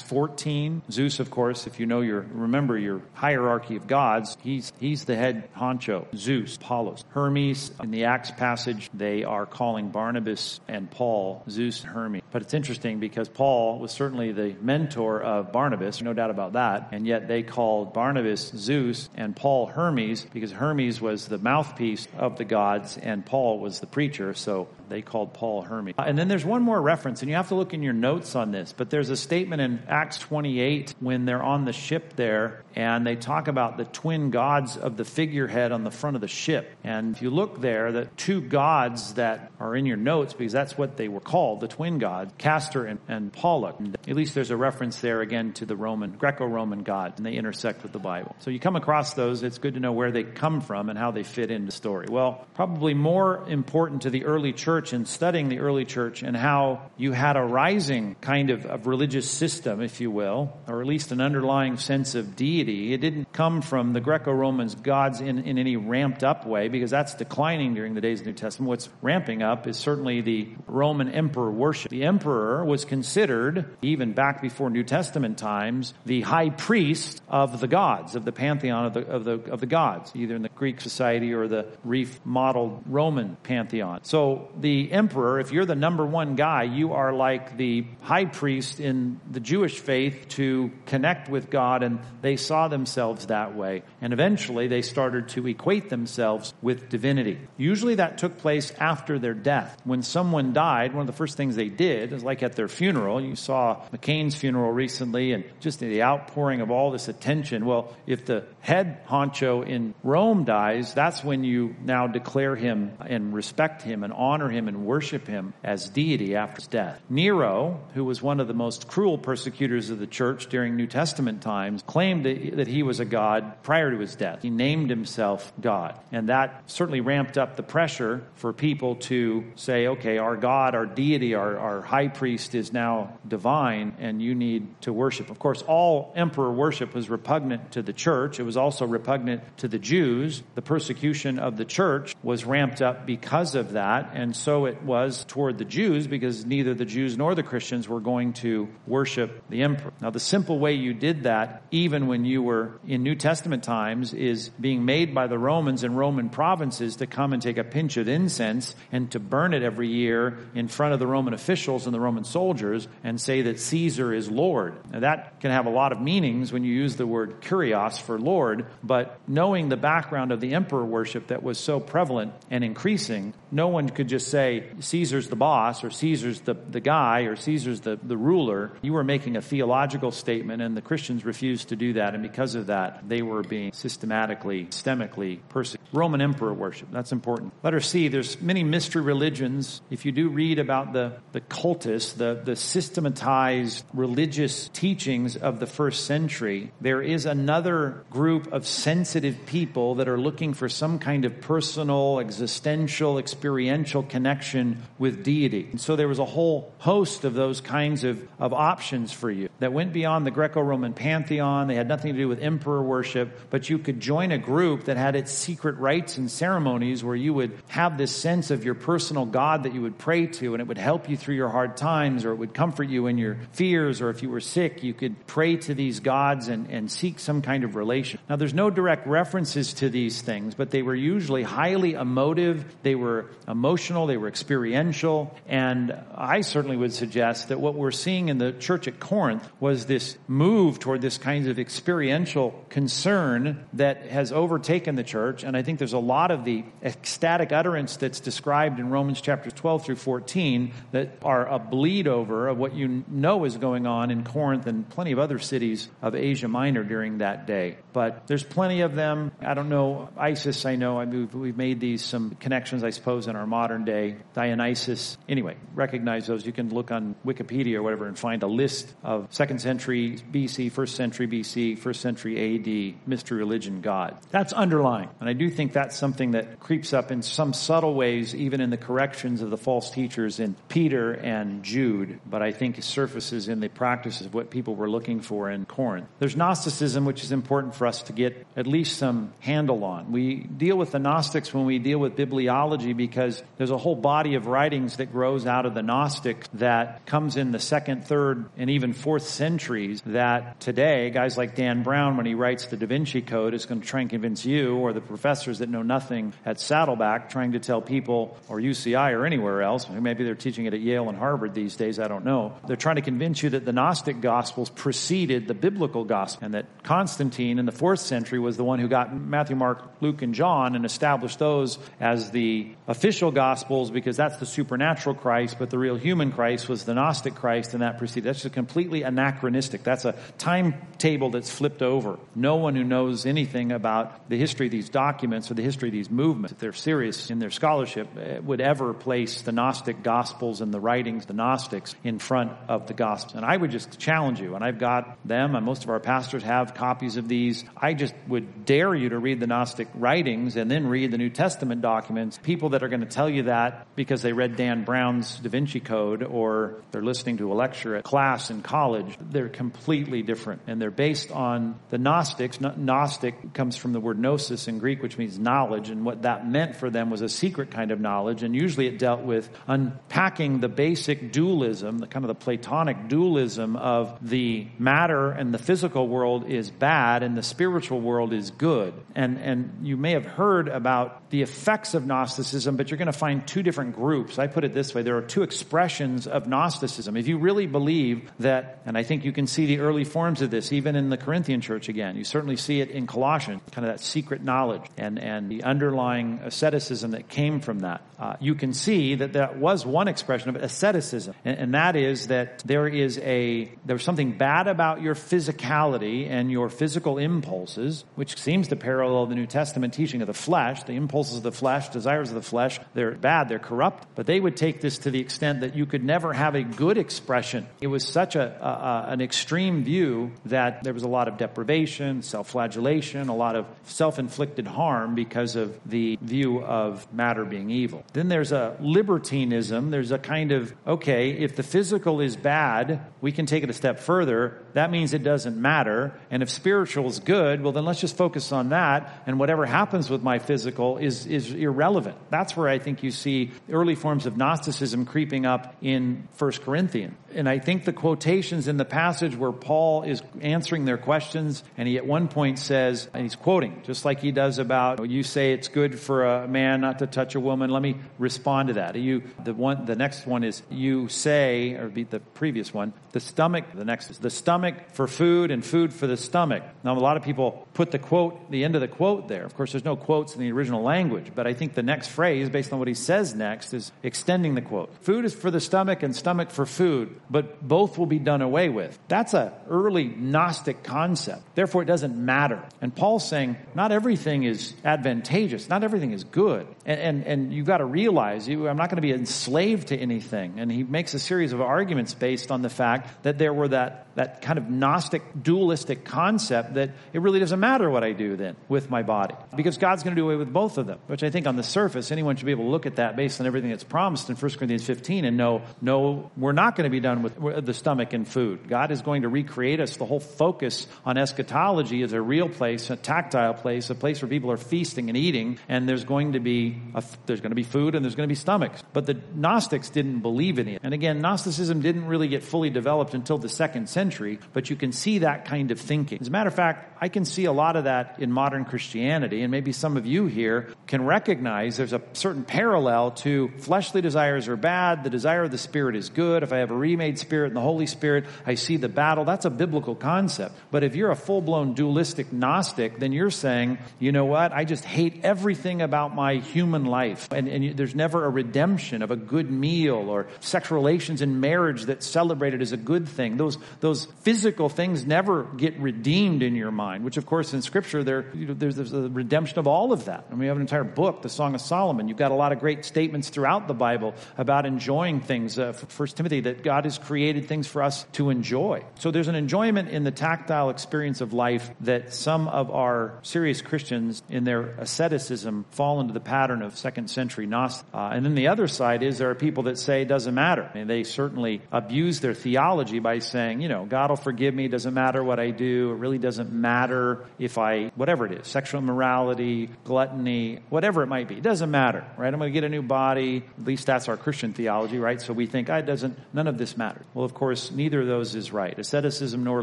fourteen. Zeus, of course, if you know your, remember your hierarchy of gods, he's he's the head honcho. Zeus, Apollos, Hermes. In the Acts passage, they are calling Barnabas and Paul Zeus and Hermes. But it's interesting because Paul was certainly the mentor of Barnabas, no doubt about that, and yet they called Barnabas Zeus and Paul Hermes, because Hermes was the mouthpiece of the gods and Paul was the preacher, so they called Paul Hermes. And then there's one more reference, and you have to look in your notes on this, but there's a statement in Acts twenty-eight when they're on the ship there, and they talk about the twin gods of the figurehead on the front of the ship. And if you look there, the two gods that are in your notes, because that's what they were called, the twin gods, Castor and, and Pollux. And at least there's a reference there again to the Roman, Greco-Roman gods, and they intersect with the Bible. So you come across those, it's good to know where they come from and how they fit into the story. Well, probably more important to the early church and studying the early church and how you had a rising kind of, of religious system, if you will, or at least an underlying sense of deity. It didn't come from the Greco-Roman gods in, in any ramped up way, because that's declining during the days of the New Testament. What's ramping up is certainly the Roman emperor worship. The emperor was considered, even back before New Testament times, the high priest of the gods, of the pantheon of the of the, of the gods, either in the Greek society or the remodeled Roman pantheon. So So the emperor, if you're the number one guy, you are like the high priest in the Jewish faith to connect with God, and they saw themselves that way. And eventually they started to equate themselves with divinity. Usually that took place after their death. When someone died, one of the first things they did is like at their funeral. You saw McCain's funeral recently and just the outpouring of all this attention. Well, if the head honcho in Rome dies, that's when you now declare him and respect him and honor him and worship him as deity after his death. Nero, who was one of the most cruel persecutors of the church during New Testament times, claimed that he was a god prior to his death. He named himself God. And that certainly ramped up the pressure for people to say, okay, our God, our deity, our, our high priest is now divine, and you need to worship. Of course, all emperor worship was repugnant to the church. It was also repugnant to the Jews. The persecution of the church was ramped up because of that. And so it was toward the Jews, because neither the Jews nor the Christians were going to worship the emperor. Now, the simple way you did that, even when you were in New Testament times, is being made by the Romans and Roman provinces to come and take a pinch of incense and to burn it every year in front of the Roman officials officials and the Roman soldiers and say that Caesar is Lord. Now, that can have a lot of meanings when you use the word kurios for Lord, but knowing the background of the emperor worship that was so prevalent and increasing, no one could just say Caesar's the boss or Caesar's the, the guy or Caesar's the, the ruler. You were making a theological statement, and the Christians refused to do that, and because of that, they were being systematically, systemically persecuted. Roman emperor worship, that's important. Letter C, there's many mystery religions. If you do read about the, the cultists, the, the systematized religious teachings of the first century, there is another group of sensitive people that are looking for some kind of personal, existential, experiential connection with deity. And so there was a whole host of those kinds of, of options for you that went beyond the Greco-Roman pantheon. They had nothing to do with emperor worship, but you could join a group that had its secret rites and ceremonies where you would have this sense of your personal God that you would pray to, and it would help you through your hard times, or it would comfort you in your fears, or if you were sick, you could pray to these gods and, and seek some kind of relation. Now, there's no direct references to these things, but they were usually highly emotive, they were emotional, they were experiential, and I certainly would suggest that what we're seeing in the church at Corinth was this move toward this kind of experiential concern that has overtaken the church, and I think there's a lot of the ecstatic utterance that's described in Romans chapters twelve through fourteen that are a bleed over of what you know is going on in Corinth and plenty of other cities of Asia Minor during that day. But there's plenty of them. I don't know, ISIS, I know, I mean, we've made these some connections, I suppose, in our modern day. Dionysius, anyway, recognize those. You can look on Wikipedia or whatever and find a list of second century B C, first century B C, first century A D, mystery religion God. That's underlying. And I do think that's something that creeps up in some subtle ways, even in the corrections of the false teachers in Peter and Jude, but I think it surfaces in the practices of what people were looking for in Corinth. There's Gnosticism, which is important for us to get at least some handle on. We deal with the Gnostics when we deal with bibliology because there's a whole body of writings that grows out of the Gnostics that comes in the second, third, and even fourth centuries that today, guys like Dan Brown, when he writes the Da Vinci Code, is going to try and convince you or the professors that know nothing at Saddleback trying to tell people, or U C I or anywhere else, maybe they're teaching it at Yale and Harvard these days, I don't know. They're trying to convince you that the Gnostic Gospels preceded the biblical gospel and that Constantine in the fourth century was the one who got Matthew, Mark, Luke, and John and established those as the official gospels because that's the supernatural Christ, but the real human Christ was the Gnostic Christ and that preceded. That's just completely anachronistic. That's a timetable that's flipped over. No one who knows anything about the history of these documents or the history of these movements, if they're serious in their scholarship, would ever place the Gnostic Gospels and the writings, the Gnostics, in front of the Gospels. And I would just challenge you, and I've got them, and most of our pastors have copies of these. I just would dare you to read the Gnostic writings and then read the New Testament documents. People that are going to tell you that because they read Dan Brown's Da Vinci Code or they're listening to a lecture at class in college, they're completely different. And they're based on the Gnostics. Gnostic comes from the word gnosis in Greek, which means knowledge, and what that meant for them was a secret kind of knowledge, and usually it dealt with unpacking the basic dualism, the kind of the Platonic dualism of the matter and the physical world is bad and the spiritual world is good. And, and you may have heard about the effects of Gnosticism, but you're going to find two different groups. I put it this way. There are two expressions of Gnosticism. If you really believe that, and I think you can see the early forms of this, even in the Corinthian church again, you certainly see it in Colossians, kind of that secret knowledge and, and the underlying asceticism that came from that. Uh, you can see that that was one expression of asceticism, and, and that is that there is a there's something bad about your physicality and your physical impulses, which seems to parallel the New Testament teaching of the flesh, the impulses of the flesh, desires of the flesh. They're bad, they're corrupt, but they would take this to the extent that you could never have a good expression. It was such a, a, a an extreme view that there was a lot of deprivation, self-flagellation, a lot of self-inflicted harm because of the view of matter being evil. Then there's a libertinism. There's a kind of, okay, if the physical is bad, we can take it a step further. That means it doesn't matter. And if spiritual is good, well, then let's just focus on that. And whatever happens with my physical is, is irrelevant. That's where I think you see early forms of Gnosticism creeping up in First Corinthians. And I think the quotations in the passage where Paul is answering their questions, and he at one point says, and he's quoting, just like he does about about, you say it's good for a man not to touch a woman. Let me respond to that. You, the one, the next one is you say, or be the previous one, the stomach, the next is the stomach for food and food for the stomach. Now, a lot of people put the quote, the end of the quote there. Of course, there's no quotes in the original language, but I think the next phrase, based on what he says next, is extending the quote. Food is for the stomach and stomach for food, but both will be done away with. That's an early Gnostic concept. Therefore, it doesn't matter. And Paul's saying, not everything is advantageous. Not everything is good. And and, and you've got to realize, you, I'm not going to be enslaved to anything. And he makes a series of arguments based on the fact that there were that, that kind of Gnostic, dualistic concept that it really doesn't matter what I do then with my body, because God's going to do away with both of them, which I think on the surface, anyone should be able to look at that based on everything that's promised in First Corinthians fifteen and know, no, we're not going to be done with the stomach and food. God is going to recreate us. The whole focus on eschatology is a real place, a tactile place, a place where people are feasting and eating, and there's going to be a, there's going to be food and there's going to be stomachs. But the Gnostics didn't believe in it. And again, Gnosticism didn't really get fully developed until the second century, but you can see that kind of thinking. As a matter of fact, I can see a lot of that in modern Christianity, and maybe some of you here can recognize there's a certain parallel to fleshly desires are bad, the desire of the Spirit is good. If I have a remade spirit and the Holy Spirit, I see the battle. That's a biblical concept. But if you're a full-blown dualistic Gnostic, then you're saying, you know what, I just hate everything about my human life. And, and you, there's never a redemption of a good meal or sexual relations in marriage that's celebrated as a good thing. Those, those physical things never get redeemed in your mind, which, of course, in Scripture, there, you know, there's, there's a redemption of all of that. And we have an entire book, the Song of Solomon. You've got a lot of great statements throughout the Bible about enjoying things. Uh, First Timothy, that God has created things for us to enjoy. So there's an enjoyment in the tactile experience of life that some of our serious Christians in their asceticism fall into the pattern of second century Gnostic. Uh, and then the other side is there are people that say it doesn't matter. And they certainly abuse their theology by saying, you know, God will forgive me. It doesn't matter what I do. It really doesn't matter if I, whatever it is, sexual immorality, gluttony, whatever it might be. It doesn't matter, right? I'm going to get a new body. At least that's our Christian theology, right? So we think, ah, it doesn't, none of this matters. Well, of course, neither of those is right. Asceticism nor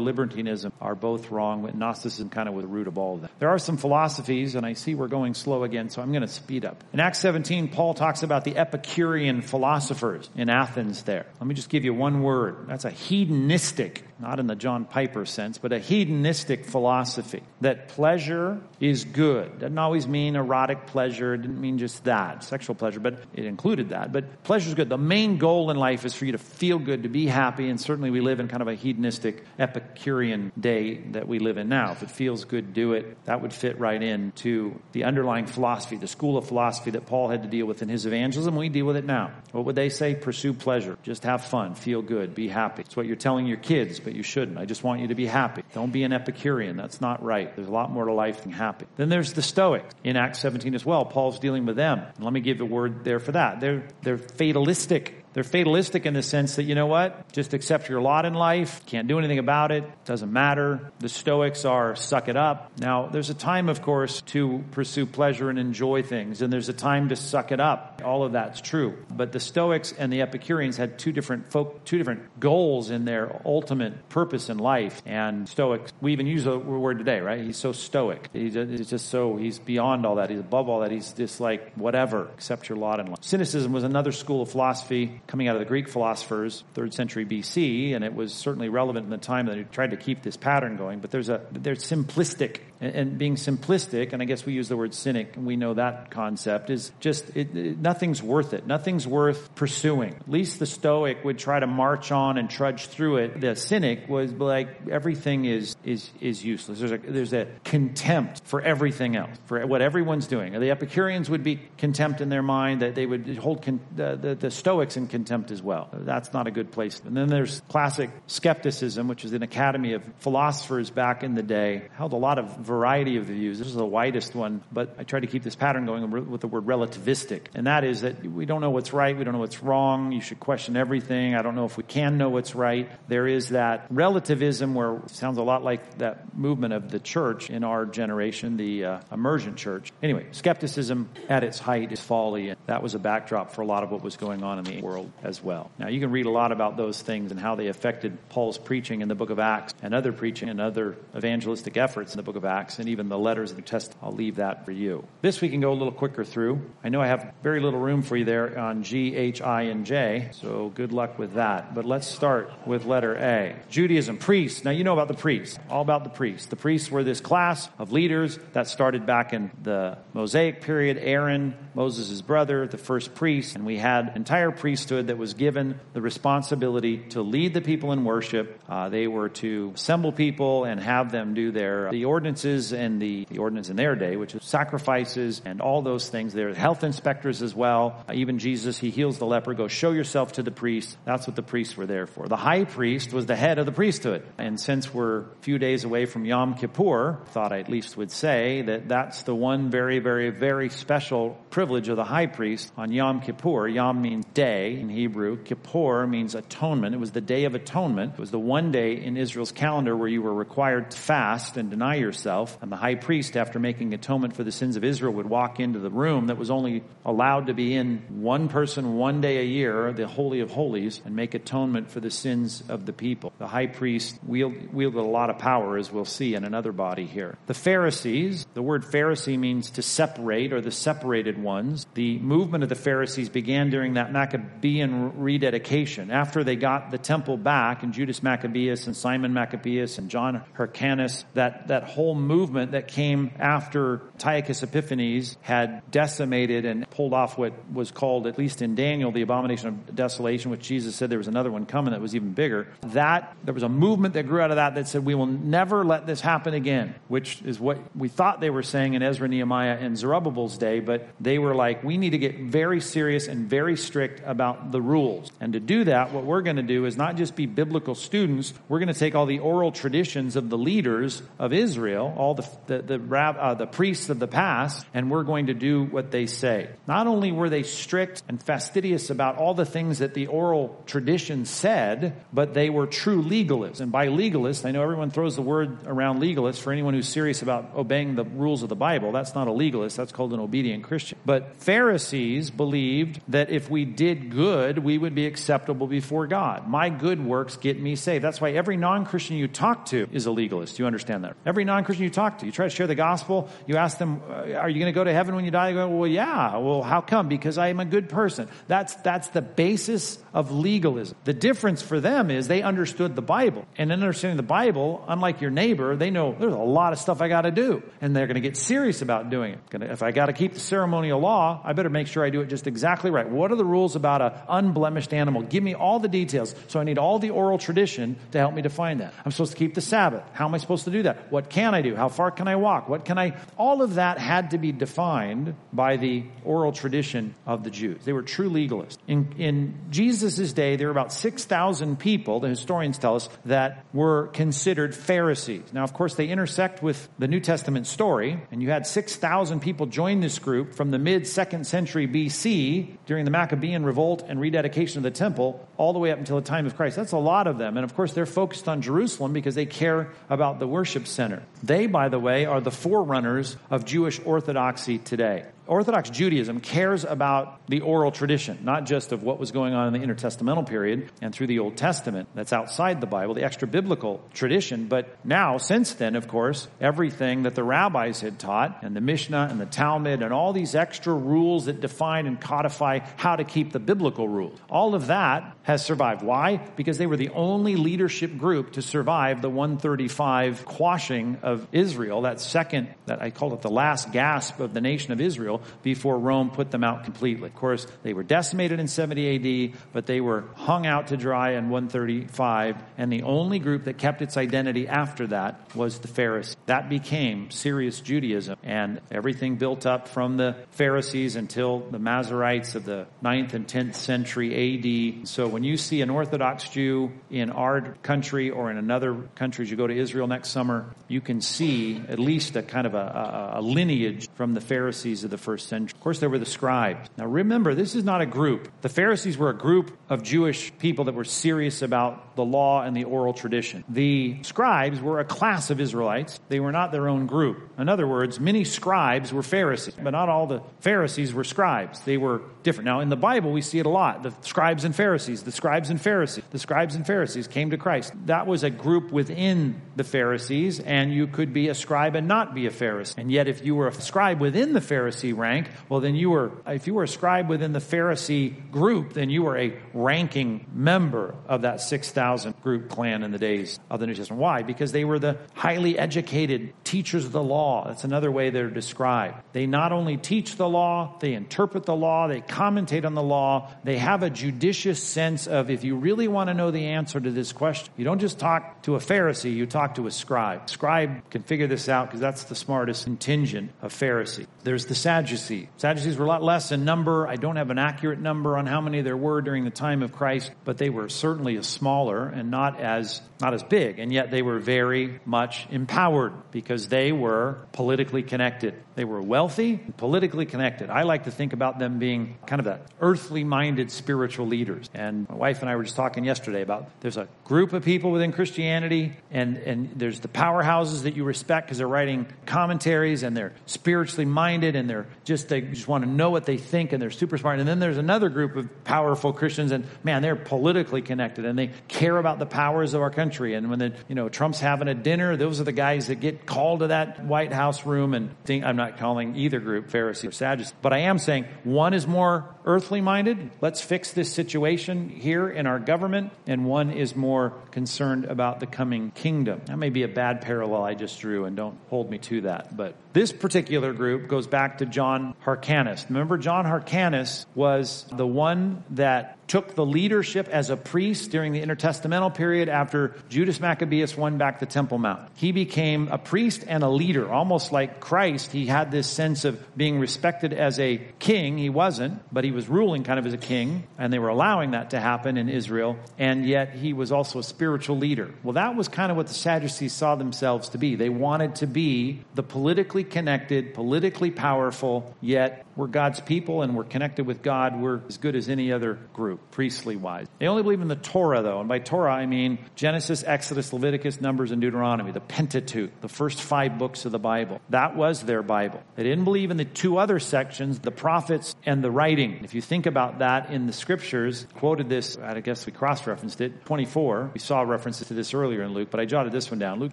libertinism are both wrong, but Gnosticism kind of was the root of all of them. There are some philosophies, and I see we're going slow again, so I'm going to speed up. In Acts seventeen, Paul talks about the Epicurean philosophers in Athens there. Let me just give you one word. That's a hedonistic, not in the John Piper sense, but a hedonistic philosophy that pleasure is good. Doesn't always mean erotic pleasure. Didn't mean just that, sexual pleasure, but it included that. But pleasure is good. The main goal in life is for you to feel good, to be happy, and certainly we live in kind of a hedonistic Epicurean day that we live in now. If it feels good, do it. That would fit right in to the underlying philosophy, the school of philosophy that Paul had to deal with in his evangelism. We deal with it now. What would they say? Pursue pleasure. Just have fun. Feel good. Be happy. It's what you're telling your kids, but you shouldn't. I just want you to be happy. Don't be an Epicurean. That's not right. There's a lot more to life than happy. Then there's the Stoics in Acts seventeen as well. Paul's dealing with them. And let me give the word there for that. They're, they're fatalistic. They're fatalistic in the sense that, you know what, just accept your lot in life, can't do anything about it, doesn't matter. The Stoics are suck it up. Now, there's a time, of course, to pursue pleasure and enjoy things, and there's a time to suck it up. All of that's true. But the Stoics and the Epicureans had two different folk, two different goals in their ultimate purpose in life. And Stoics, we even use the word today, right? He's so stoic. He's just so, he's beyond all that. He's above all that. He's just like, whatever, accept your lot in life. Cynicism was another school of philosophy coming out of the Greek philosophers, third century B C, and it was certainly relevant in the time that they tried to keep this pattern going. But there's a they're simplistic, and, and being simplistic, and I guess we use the word cynic, and we know that concept, is just it, it, nothing's worth it. Nothing's worth pursuing. At least the Stoic would try to march on and trudge through it. The cynic was like, everything is is is useless. There's a, there's a contempt for everything else, for what everyone's doing. The Epicureans would be contempt in their mind, that they would hold con, the, the, the Stoics in contempt. Contempt as well. That's not a good place. And then there's classic skepticism, which is an academy of philosophers back in the day. Held a lot of variety of views. This is the widest one, but I try to keep this pattern going with the word relativistic. And that is that we don't know what's right. We don't know what's wrong. You should question everything. I don't know if we can know what's right. There is that relativism where it sounds a lot like that movement of the church in our generation, the uh, immersion church. Anyway, skepticism at its height is folly. And that was a backdrop for a lot of what was going on in the world as well. Now, you can read a lot about those things and how they affected Paul's preaching in the book of Acts and other preaching and other evangelistic efforts in the book of Acts. Acts and even the letters of the Testament. I'll leave that for you. This we can go a little quicker through. I know I have very little room for you there on G, H, I, and J, so good luck with that. But let's start with letter A. Judaism, priests. Now you know about the priests, all about the priests. The priests were this class of leaders that started back in the Mosaic period. Aaron, Moses' brother, the first priest, and we had entire priesthood that was given the responsibility to lead the people in worship. Uh, they were to assemble people and have them do their the ordinances and the, the ordinance in their day, which is sacrifices and all those things. There are health inspectors as well. Uh, even Jesus, he heals the leper. Go show yourself to the priest. That's what the priests were there for. The high priest was the head of the priesthood. And since we're a few days away from Yom Kippur, I thought I at least would say that that's the one very, very, very special privilege of the high priest on Yom Kippur. Yom means day in Hebrew. Kippur means atonement. It was the Day of Atonement. It was the one day in Israel's calendar where you were required to fast and deny yourself. And the high priest, after making atonement for the sins of Israel, would walk into the room that was only allowed to be in one person one day a year, the Holy of Holies, and make atonement for the sins of the people. The high priest wield, wielded a lot of power, as we'll see in another body here. The Pharisees, the word Pharisee means to separate or the separated ones. The movement of the Pharisees began during that Maccabean rededication. After they got the temple back, and Judas Maccabeus and Simon Maccabeus and John Hyrcanus, that, that whole movement that came after Antiochus Epiphanes had decimated and pulled off what was called, at least in Daniel, the abomination of desolation, which Jesus said there was another one coming that was even bigger. That, there was a movement that grew out of that that said, we will never let this happen again, which is what we thought they were saying in Ezra, Nehemiah, and Zerubbabel's day, but they were like, we need to get very serious and very strict about the rules. And to do that, what we're going to do is not just be biblical students, we're going to take all the oral traditions of the leaders of Israel, all the the, the, rab, uh, the priests of the past, and we're going to do what they say. Not only were they strict and fastidious about all the things that the oral tradition said, but they were true legalists. And by legalists, I know everyone throws the word around legalists for anyone who's serious about obeying the rules of the Bible. That's not a legalist. That's called an obedient Christian. But Pharisees believed that if we did good, we would be acceptable before God. My good works get me saved. That's why every non-Christian you talk to is a legalist. You understand that? Every non-Christian you talk to, you try to share the gospel, you ask them, are you going to go to heaven when you die? They go, well, yeah. Well, how come? Because I am a good person. That's, that's the basis of legalism. The difference for them is they understood the Bible. And in understanding the Bible, unlike your neighbor, they know there's a lot of stuff I got to do. And they're going to get serious about doing it. If I got to keep the ceremonial law, I better make sure I do it just exactly right. What are the rules about an unblemished animal? Give me all the details. So I need all the oral tradition to help me define that. I'm supposed to keep the Sabbath. How am I supposed to do that? What can I do? How far can I walk? What can I... All of that had to be defined by the oral tradition of the Jews. They were true legalists. In, in Jesus' day, there were about six thousand people, the historians tell us, that were considered Pharisees. Now, of course, they intersect with the New Testament story, and you had six thousand people join this group from the mid-second century B C during the Maccabean revolt and rededication of the temple all the way up until the time of Christ. That's a lot of them, and of course, they're focused on Jerusalem because they care about the worship center. They, by the way, are the forerunners of Jewish Orthodoxy today. Orthodox Judaism cares about the oral tradition, not just of what was going on in the intertestamental period and through the Old Testament that's outside the Bible, the extra-biblical tradition. But now, since then, of course, everything that the rabbis had taught and the Mishnah and the Talmud and all these extra rules that define and codify how to keep the biblical rules, all of that has survived. Why? Because they were the only leadership group to survive the one thirty-five quashing of Israel, that second, that I call it the last gasp of the nation of Israel, before Rome put them out completely. Of course, they were decimated in seventy A D, but they were hung out to dry in one thirty-five, and the only group that kept its identity after that was the Pharisees. That became serious Judaism, and everything built up from the Pharisees until the Masoretes of the ninth and tenth century A D. So when you see an Orthodox Jew in our country or in another country as you go to Israel next summer, you can see at least a kind of a, a, a lineage from the Pharisees of the first century. Of course, there were the scribes. Now, remember, this is not a group. The Pharisees were a group of Jewish people that were serious about the law and the oral tradition. The scribes were a class of Israelites. They were not their own group. In other words, many many scribes were Pharisees, but not all the Pharisees were scribes. They were different. Now, in the Bible, we see it a lot. The scribes and Pharisees, the scribes and Pharisees, the scribes and Pharisees came to Christ. That was a group within the Pharisees, and you could be a scribe and not be a Pharisee. And yet, if you were a scribe within the Pharisee rank, well, then you were, if you were a scribe within the Pharisee group, then you were a ranking member of that six thousand group clan in the days of the New Testament. Why? Because they were the highly educated teachers of the law. That's another way they're described. They not only teach the law, they interpret the law, they commentate on the law, they have a judicious sense of, if you really want to know the answer to this question, you don't just talk to a Pharisee, you talk to a scribe. Scribe can figure this out because that's the smartest contingent of Pharisees. There's the Sadducees. Sadducees were a lot less in number. I don't have an accurate number on how many there were during the time of Christ, but they were certainly smaller and not as not as big, and yet they were very much empowered because they were politically connected. They were wealthy and politically connected. I like to think about them being kind of the earthly-minded spiritual leaders. And my wife and I were just talking yesterday about there's a group of people within Christianity, and, and there's the powerhouses that you respect because they're writing commentaries, and they're spiritually minded, and they're just, they just want to know what they think, and they're super smart. And then there's another group of powerful Christians, and man, they're politically connected, and they care about the powers of our country. And when the, you know, Trump's having a dinner, those are the guys that get called to that White House room. And think, I'm not calling either group Pharisee or Sadducee, but I am saying one is more earthly minded. Let's fix this situation here in our government. And one is more concerned about the coming kingdom. That may be a bad parallel I just drew, and don't hold me to that. But this particular group goes back to John Hyrcanus. Remember, John Hyrcanus was the one that took the leadership as a priest during the intertestamental period after Judas Maccabeus won back the Temple Mount. He became a priest and a leader, almost like Christ. He had this sense of being respected as a king. He wasn't, but he was ruling kind of as a king, and they were allowing that to happen in Israel, and yet he was also a spiritual leader. Well, that was kind of what the Sadducees saw themselves to be. They wanted to be the politically connected, politically powerful, yet we're God's people and we're connected with God. We're as good as any other group, priestly-wise. They only believe in the Torah, though. And by Torah, I mean Genesis, Exodus, Leviticus, Numbers, and Deuteronomy, the Pentateuch, the first five books of the Bible. That was their Bible. They didn't believe in the two other sections, the prophets and the writing. If you think about that in the scriptures, quoted this, I guess we cross-referenced it, twenty-four. We saw references to this earlier in Luke, but I jotted this one down. Luke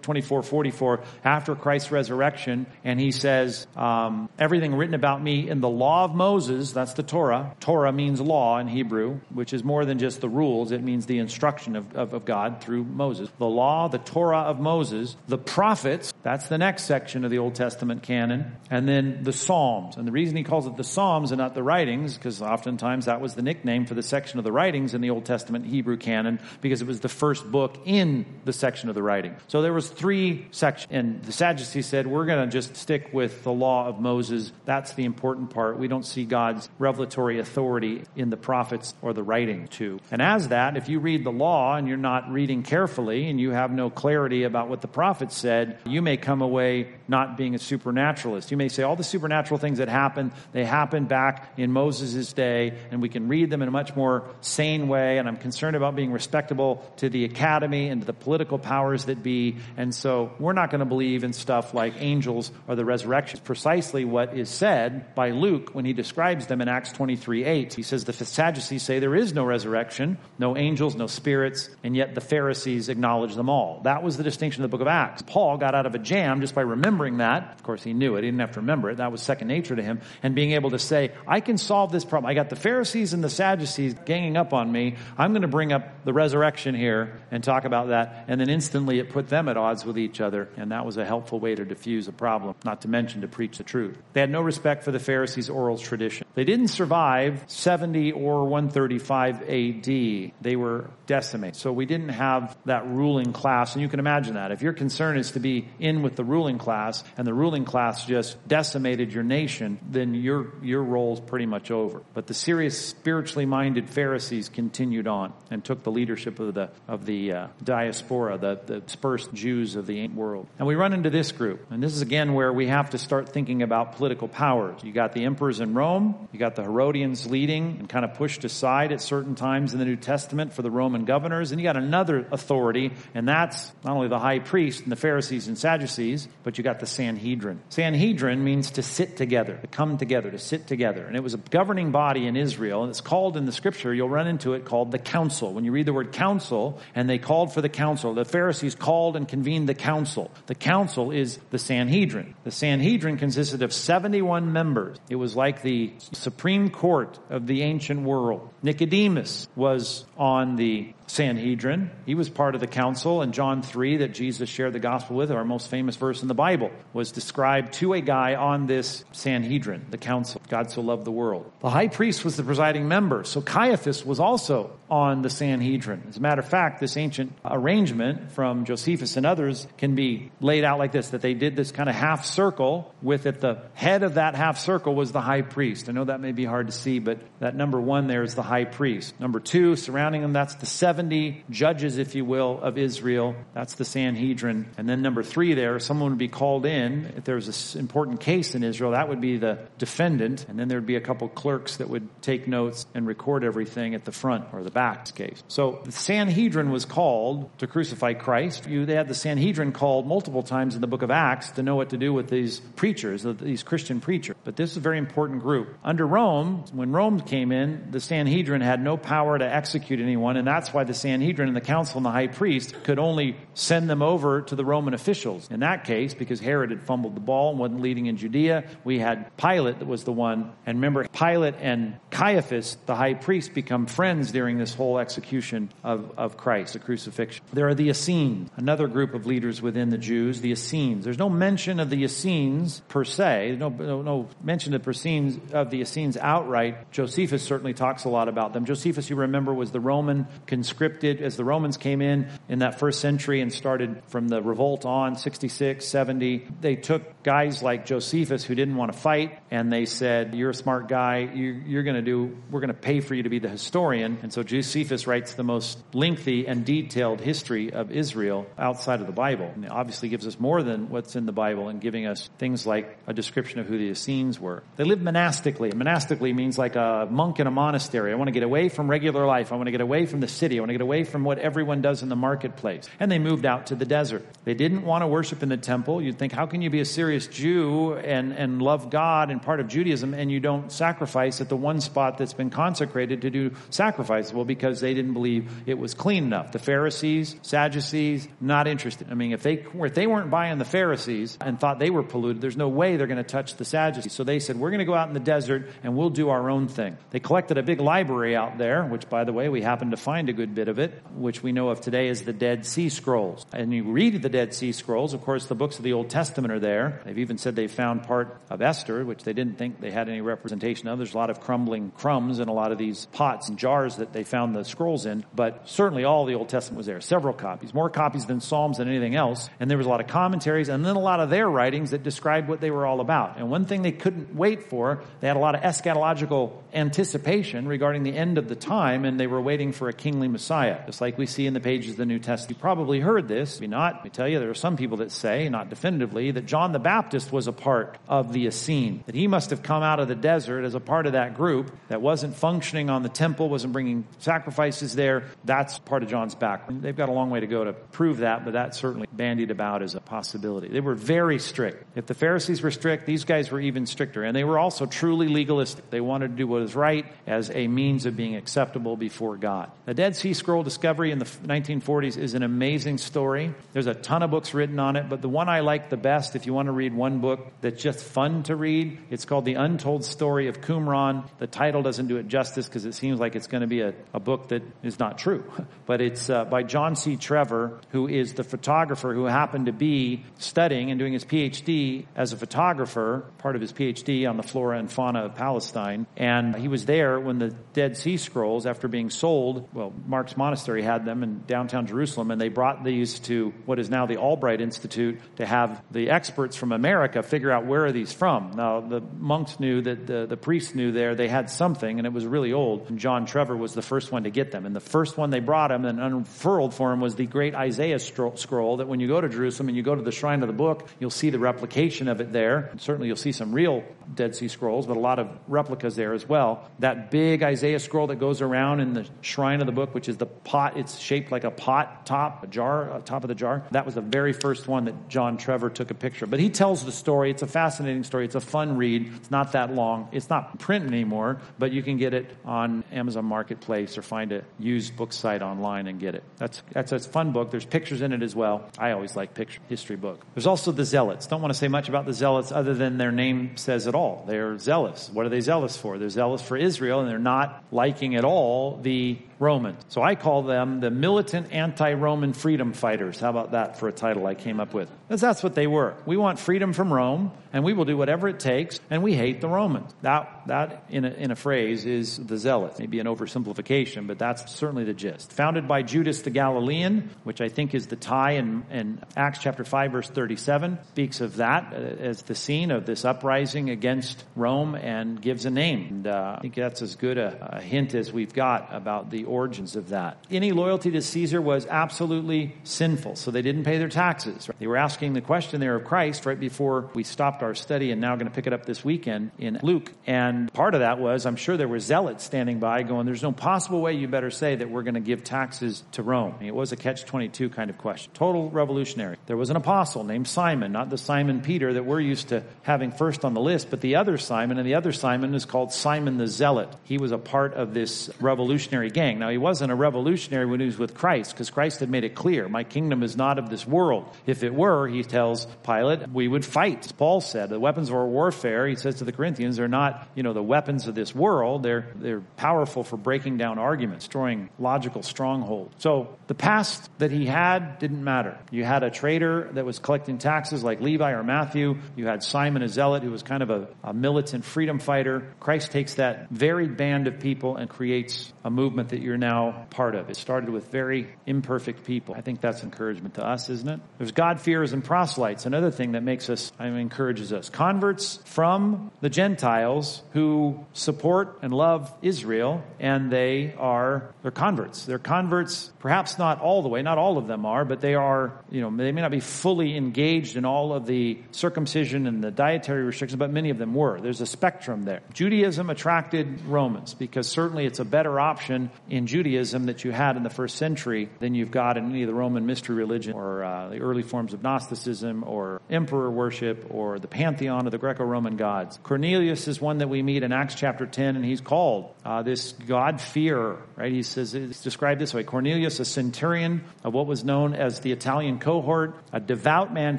twenty-four, forty-four, after Christ's resurrection, and he says, um, everything written about me in the law of Moses, that's the Torah. Torah means law in Hebrew, which is more than just the rules. It means the instruction of, of, of God through Moses. The law, the Torah of Moses, the prophets, that's the next section of the Old Testament canon, and then the Psalms. And the reason he calls it the Psalms and not the writings, because oftentimes that was the nickname for the section of the writings in the Old Testament Hebrew canon, because it was the first book in the section of the writing. So there was three sections, and the Sadducees said, we're going to just stick with the law of Moses. That's the important part. We don't see God's revelatory authority in the prophets or the writing too. And as that, if you read the law and you're not reading carefully and you have no clarity about what the prophets said, you may come away not being a supernaturalist. You may say all the supernatural things that happened, they happened back in Moses' day, and we can read them in a much more sane way, and I'm concerned about being respectable to the academy and to the political powers that be, and so we're not going to believe in stuff like angels or the resurrection. It's precisely what is said by Luke when he describes them in Acts twenty-three eight. He says the Sadducees say there is no resurrection, no angels, no spirits, and yet the Pharisees acknowledge them all. That was the distinction of the book of Acts. Paul got out of a jam just by remembering that. Of course, he knew it. He didn't have to remember it. That was second nature to him. And being able to say, I can solve this problem. I got the Pharisees and the Sadducees ganging up on me. I'm going to bring up the resurrection here and talk about that. And then instantly it put them at odds with each other. And that was a helpful way to diffuse a problem, not to mention to preach the truth. They had no respect for the Pharisees' oral tradition. They didn't survive seventy or one thirty-five A D. They were decimated. So we didn't have that ruling class. And you can imagine that. If your concern is to be in with the ruling class and the ruling class just decimated your nation, then your, your role's pretty much over. But the serious spiritually minded Pharisees continued on and took the leadership of the, of the uh, diaspora, the, the dispersed Jews of the ancient world. And we run into this group. And this is again where we have to start thinking about political powers. You got the emperors in Rome. You got the Herodians leading and kind of pushed aside at certain times in the New Testament for the Roman governors. And you got another authority, and that's not only the high priest and the Pharisees and Sadducees, Sadducees, but you got the Sanhedrin. Sanhedrin means to sit together, to come together, to sit together. And it was a governing body in Israel, and it's called in the scripture, you'll run into it, called the council. When you read the word council, and they called for the council, the Pharisees called and convened the council. The council is the Sanhedrin. The Sanhedrin consisted of seventy-one members. It was like the Supreme Court of the ancient world. Nicodemus was on the Sanhedrin. He was part of the council, and John three that Jesus shared the gospel with, our most famous verse in the Bible, was described to a guy on this Sanhedrin, the council. God so loved the world. The high priest was the presiding member, so Caiaphas was also on the Sanhedrin. As a matter of fact, this ancient arrangement from Josephus and others can be laid out like this, that they did this kind of half circle with at the head of that half circle was the high priest. I know that may be hard to see, but that number one there is the high priest. Number two, surrounding him, that's the seven. seventy judges, if you will, of Israel. That's the Sanhedrin. And then number three there, someone would be called in. If there was an important case in Israel, that would be the defendant. And then there'd be a couple clerks that would take notes and record everything at the front or the back case. So the Sanhedrin was called to crucify Christ. You, they had the Sanhedrin called multiple times in the book of Acts to know what to do with these preachers, these Christian preachers. But this is a very important group. Under Rome, when Rome came in, the Sanhedrin had no power to execute anyone, and that's why the Sanhedrin and the council and the high priest could only send them over to the Roman officials. In that case, because Herod had fumbled the ball and wasn't leading in Judea, we had Pilate that was the one. And remember, Pilate and Caiaphas, the high priest, become friends during this whole execution of, of Christ, the crucifixion. There are the Essenes, another group of leaders within the Jews, the Essenes. There's no mention of the Essenes per se, no, no, no mention of, of the Essenes outright. Josephus certainly talks a lot about them. Josephus, you remember, was the Roman conscript. Scripted as the Romans came in in that first century and started from the revolt on, sixty-six, seventy. They took guys like Josephus who didn't want to fight, and they said, you're a smart guy, you, you're going to do, we're going to pay for you to be the historian. And so Josephus writes the most lengthy and detailed history of Israel outside of the Bible. And it obviously gives us more than what's in the Bible in giving us things like a description of who the Essenes were. They lived monastically. Monastically means like a monk in a monastery. I want to get away from regular life. I want to get away from the city. I want to get away from what everyone does in the marketplace. And they moved out to the desert. They didn't want to worship in the temple. You'd think, how can you be a serious Jew and, and love God and part of Judaism and you don't sacrifice at the one spot that's been consecrated to do sacrifice? Well, because they didn't believe it was clean enough. The Pharisees, Sadducees, not interested. I mean, if they, if they weren't buying the Pharisees and thought they were polluted, there's no way they're going to touch the Sadducees. So they said, we're going to go out in the desert and we'll do our own thing. They collected a big library out there, which, by the way, we happened to find a good bit of it, which we know of today as the Dead Sea Scrolls. And you read the Dead Sea Scrolls, of course, the books of the Old Testament are there. They've even said they found part of Esther, which they didn't think they had any representation of. There's a lot of crumbling crumbs in a lot of these pots and jars that they found the scrolls in, but certainly all the Old Testament was there. Several copies, more copies than Psalms than anything else. And there was a lot of commentaries and then a lot of their writings that described what they were all about. And one thing they couldn't wait for, they had a lot of eschatological anticipation regarding the end of the time, and they were waiting for a kingly Messiah, just like we see in the pages of the New Testament. You probably heard this. Maybe not. Let me tell you, there are some people that say, not definitively, that John the Baptist was a part of the Essene, that he must have come out of the desert as a part of that group that wasn't functioning on the temple, wasn't bringing sacrifices there. That's part of John's background. They've got a long way to go to prove that, but that's certainly bandied about as a possibility. They were very strict. If the Pharisees were strict, these guys were even stricter, and they were also truly legalistic. They wanted to do what is right as a means of being acceptable before God. The Dead Sea Scroll discovery in the nineteen forties is an amazing story. There's a ton of books written on it, but the one I like the best, if you want to read one book that's just fun to read, it's called The Untold Story of Qumran. The title doesn't do it justice because it seems like it's going to be a, a book that is not true, but it's uh, by John C. Trevor, who is the photographer who happened to be studying and doing his PhD as a photographer, part of his PhD on the flora and fauna of Palestine, and he was there when the Dead Sea Scrolls, after being sold, well, Mark's Monastery had them in downtown Jerusalem, and they brought these to what is now the Albright Institute to have the experts from from America, figure out where are these from. Now, the monks knew that the, the priests knew there they had something, and it was really old. And John Trevor was the first one to get them. And the first one they brought him and unfurled for him was the great Isaiah stro- scroll that when you go to Jerusalem and you go to the shrine of the book, you'll see the replication of it there. And certainly you'll see some real Dead Sea Scrolls, but a lot of replicas there as well. That big Isaiah scroll that goes around in the shrine of the book, which is the pot. It's shaped like a pot top, a jar, a top of the jar. That was the very first one that John Trevor took a picture of. But he tells the story. It's a fascinating story. It's a fun read. It's not that long. It's not in print anymore, but you can get it on Amazon Marketplace or find a used book site online and get it. That's, that's a fun book. There's pictures in it as well. I always like picture history book. There's also the Zealots. Don't want to say much about the Zealots other than their name says it all. They're zealous. What are they zealous for? They're zealous for Israel, and they're not liking at all the Romans. So I call them the militant anti-Roman freedom fighters. How about that for a title I came up with? Because that's what they were. We want freedom from Rome, and we will do whatever it takes, and we hate the Romans. That, that in a, in a phrase, is the Zealots. Maybe an oversimplification, but that's certainly the gist. Founded by Judas the Galilean, which I think is the tie in, in Acts chapter five, verse thirty-seven, speaks of that as the scene of this uprising against Rome and gives a name. And uh, I think that's as good a, a hint as we've got about the origins of that. Any loyalty to Caesar was absolutely sinful, so they didn't pay their taxes. They were asking the question there of Christ right before we stopped our study, and now going to pick it up this weekend in Luke. And part of that was, I'm sure there were zealots standing by going, there's no possible way you better say that we're going to give taxes to Rome. It was a catch twenty-two kind of question. Total revolutionary. There was an apostle named Simon, not the Simon Peter that we're used to having first on the list, but the other Simon, and the other Simon is called Simon the Zealot. He was a part of this revolutionary gang. Now, he wasn't a revolutionary when he was with Christ, because Christ had made it clear, my kingdom is not of this world. If it were, he tells Pilate, we would fight. As Paul said, the weapons of our warfare, he says to the Corinthians, they're not, you know, the weapons of this world. They're, they're powerful for breaking down arguments, destroying logical strongholds. So the past that he had didn't matter. You had a traitor that was collecting taxes like Levi or Matthew. You had Simon, a zealot, who was kind of a, a militant freedom fighter. Christ takes that varied band of people and creates a movement that you're now part of. It started with very imperfect people. I think that's encouragement to us, isn't it? There's God-fearers and proselytes, another thing that makes us, I mean, encourages us. Converts from the Gentiles who support and love Israel, and they are, they're converts. They're converts, perhaps not all the way, not all of them are, but they are, you know, they may not be fully engaged in all of the circumcision and the dietary restrictions, but many of them were. There's a spectrum there. Judaism attracted Romans because certainly it's a better option in Judaism that you had in the first century than you've got in any of the Roman mystery religion or uh, the early forms of Gnosticism or emperor worship or the pantheon of the Greco-Roman gods. Cornelius is one that we meet in Acts chapter ten, and he's called uh, this God-fearer, right? He says, it's described this way, Cornelius, a centurion of what was known as the Italian cohort, a devout man,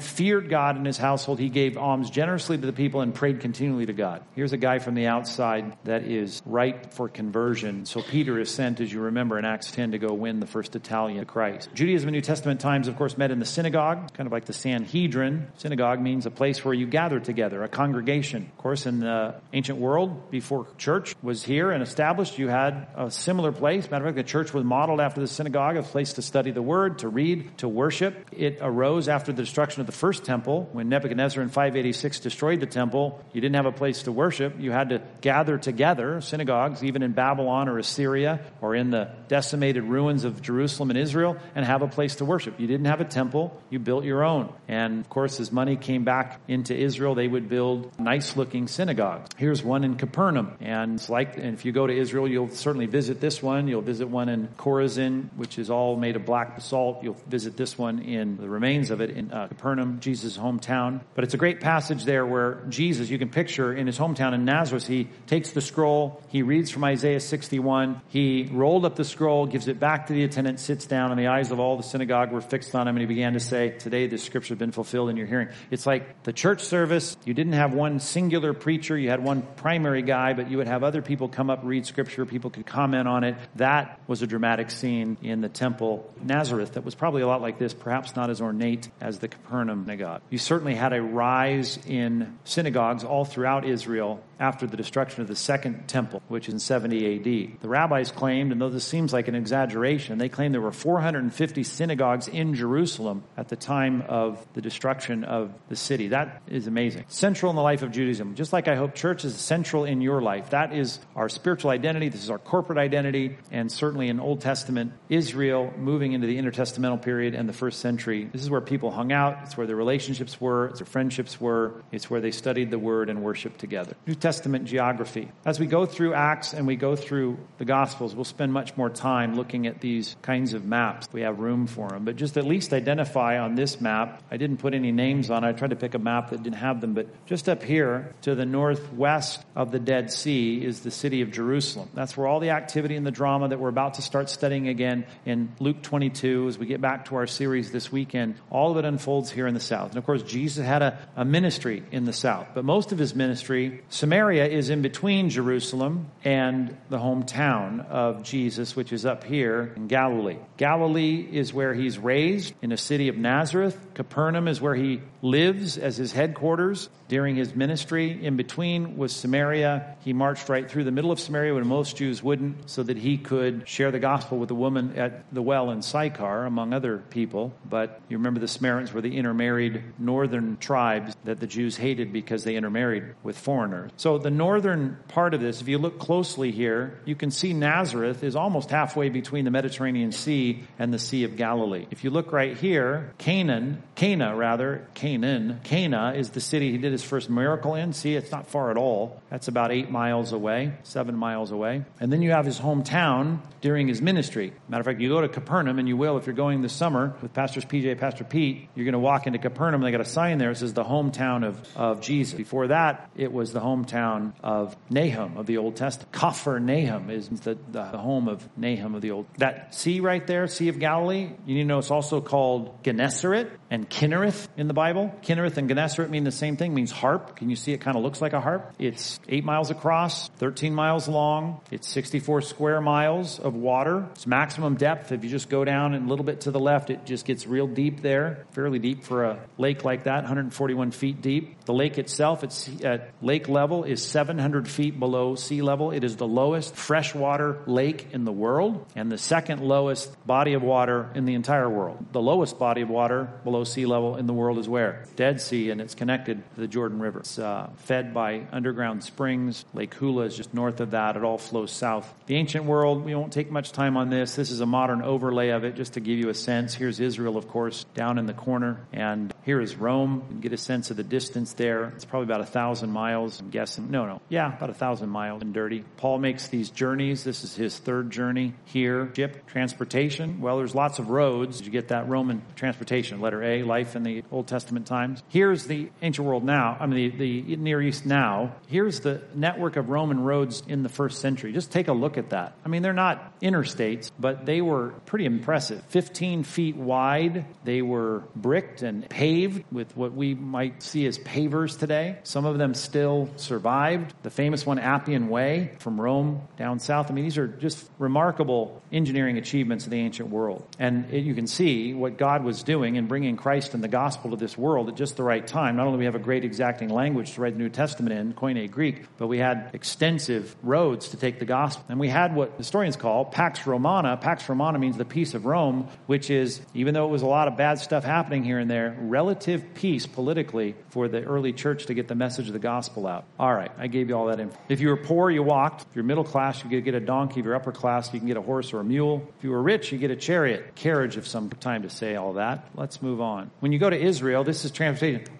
feared God in his household. He gave alms generously to the people and prayed continually to God. Here's a guy from the outside that is ripe for conversion. So Peter is sent, as you remember, in Acts ten to go win the first Italian to Christ. Judaism in New Testament times, of course, met in the synagogue, kind of like the Sanhedrin. Synagogue means a place where you gather together, a congregation. Of course, in the ancient world, before church was here and established, you had a similar place. Matter of fact, the church was modeled after the synagogue, a place to study the word, to read, to worship. It arose after the destruction of the first temple. When Nebuchadnezzar in five eighty-six destroyed the temple, you didn't have a place to worship. You had to gather together. Synagogues, even in Babylon or Assyria, or in the decimated ruins of Jerusalem and Israel, and have a place to worship. You didn't have a temple. You built your own. And of course, as money came back into Israel, they would build nice looking synagogues. Here's one in Capernaum. And it's like, and if you go to Israel, you'll certainly visit this one. You'll visit one in Chorazin, which is all made of black basalt. You'll visit this one in the remains of it in uh, Capernaum, Jesus' hometown. But it's a great passage there where Jesus, you can picture in his hometown in Nazareth, he takes the scroll, he reads from Isaiah sixty-one, he rolled up the scroll, gives it back to the attendant, sits down, and the eyes of all the synagogue were fixed on him, and he began to say, today this scripture has been fulfilled in your hearing. It's like the church service, you didn't have one singular preacher, you had one primary guy, but you would have other people come up, read scripture, people could comment on it. That was a dramatic scene in the temple Nazareth that was probably a lot like this, perhaps not as ornate as the Capernaum synagogue. You certainly had a rise in synagogues all throughout Israel after the destruction of the second temple, which is in seventy A D. The rabbis claimed, and though this seems like an exaggeration, they claimed there were four hundred fifty synagogues in Jerusalem at the time of the destruction of the city. That is amazing. Central in the life of Judaism, just like I hope church is central in your life. That is our spiritual identity. This is our corporate identity. And certainly in Old Testament Israel, moving into the intertestamental period and the first century, this is where people hung out. It's where their relationships were. It's where friendships were. It's where they studied the word and worshiped together. New Testament geography. As we go through Acts and we go through the Gospels, we'll spend much more time looking at these kinds of maps. We have room for them. But just at least identify on this map. I didn't put any names on it. I tried to pick a map that didn't have them. But just up here to the northwest of the Dead Sea is the city of Jerusalem. That's where all the activity and the drama that we're about to start studying again in Luke twenty-two, as we get back to our series this weekend, all of it unfolds here in the south. And of course, Jesus had a, a ministry in the south. But most of his ministry, Samaria is in between Jerusalem and the hometown of Jesus, which is up here in Galilee. Galilee is where he's raised in a city of Nazareth. Capernaum is where he lives as his headquarters during his ministry. In between was Samaria. He marched right through the middle of Samaria when most Jews wouldn't, so that he could share the gospel with the woman at the well in Sychar, among other people. But you remember the Samaritans were the intermarried northern tribes that the Jews hated because they intermarried with foreigners. So the northern part of this, if you look closely here, you can see Nazareth is almost halfway between the Mediterranean Sea and the Sea of Galilee. If you look right here, Canaan, Cana rather, Canaan, Cana is the city he did his first miracle in. See, it's not far at all. That's about eight miles away, seven miles away. And then you have his hometown during his ministry. Matter of fact, you go to Capernaum, and you will if you're going this summer with Pastors P J, Pastor Pete, you're going to walk into Capernaum. They got a sign there. It says the hometown of, of Jesus. Before that, it was the hometown of Nahum of the Old Testament. Capernaum is the, the home of Nahum of the Old. That sea right there, Sea of Galilee, you need to know it's also called Gennesaret and Kinnereth in the Bible. Kinnereth and Gennesaret mean the same thing, means harp. Can you see it kind of looks like a harp? It's eight miles across, thirteen miles long. It's sixty-four square miles of water. It's maximum depth. If you just go down and a little bit to the left, it just gets real deep there, fairly deep for a lake like that, one hundred forty-one feet deep. The lake itself, it's at lake level, is seven hundred feet below sea level. It is the lowest freshwater lake in the world and the second lowest body of water in the entire world. The lowest body of water below sea level in the world is where? Dead Sea, and it's connected to the Jordan River. It's uh, fed by underground springs. Lake Hula is just north of that. It all flows south. The ancient world, we won't take much time on this. This is a modern overlay of it just to give you a sense. Here's Israel, of course, down in the corner, and here is Rome. You can get a sense of the distance there. It's probably about a thousand miles, I'm guessing. No, no. Yeah, about a thousand miles and dirty. Paul makes these journeys. This is his third journey here. Ship, transportation. Well, there's lots of roads. You get that Roman transportation, letter A, life in the Old Testament times. Here's the ancient world now. I mean, the, the Near East now. Here's the network of Roman roads in the first century. Just take a look at that. I mean, they're not interstates, but they were pretty impressive. fifteen feet wide. They were bricked and paved with what we might see as pavers today. Some of them still survived. The famous one, Appian Way, from Rome down south. I mean, these are just remarkable engineering achievements of the ancient world. And it, you can see what God was doing in bringing Christ and the gospel to this world at just the right time. Not only do we have a great exacting language to write the New Testament in, Koine Greek, but we had extensive roads to take the gospel. And we had what historians call Pax Romana. Pax Romana means the peace of Rome, which is, even though it was a lot of bad stuff happening here and there, relative peace politically for the early church to get the message of the gospel out. All right, I gave you all that info. If you were poor, you walked. If you're middle class, you could get a donkey. If you're upper class, you can get a horse or a mule. If you were rich, you get a chariot, carriage of some time to say all that. Let's move on. When you go to Israel, this is transportation.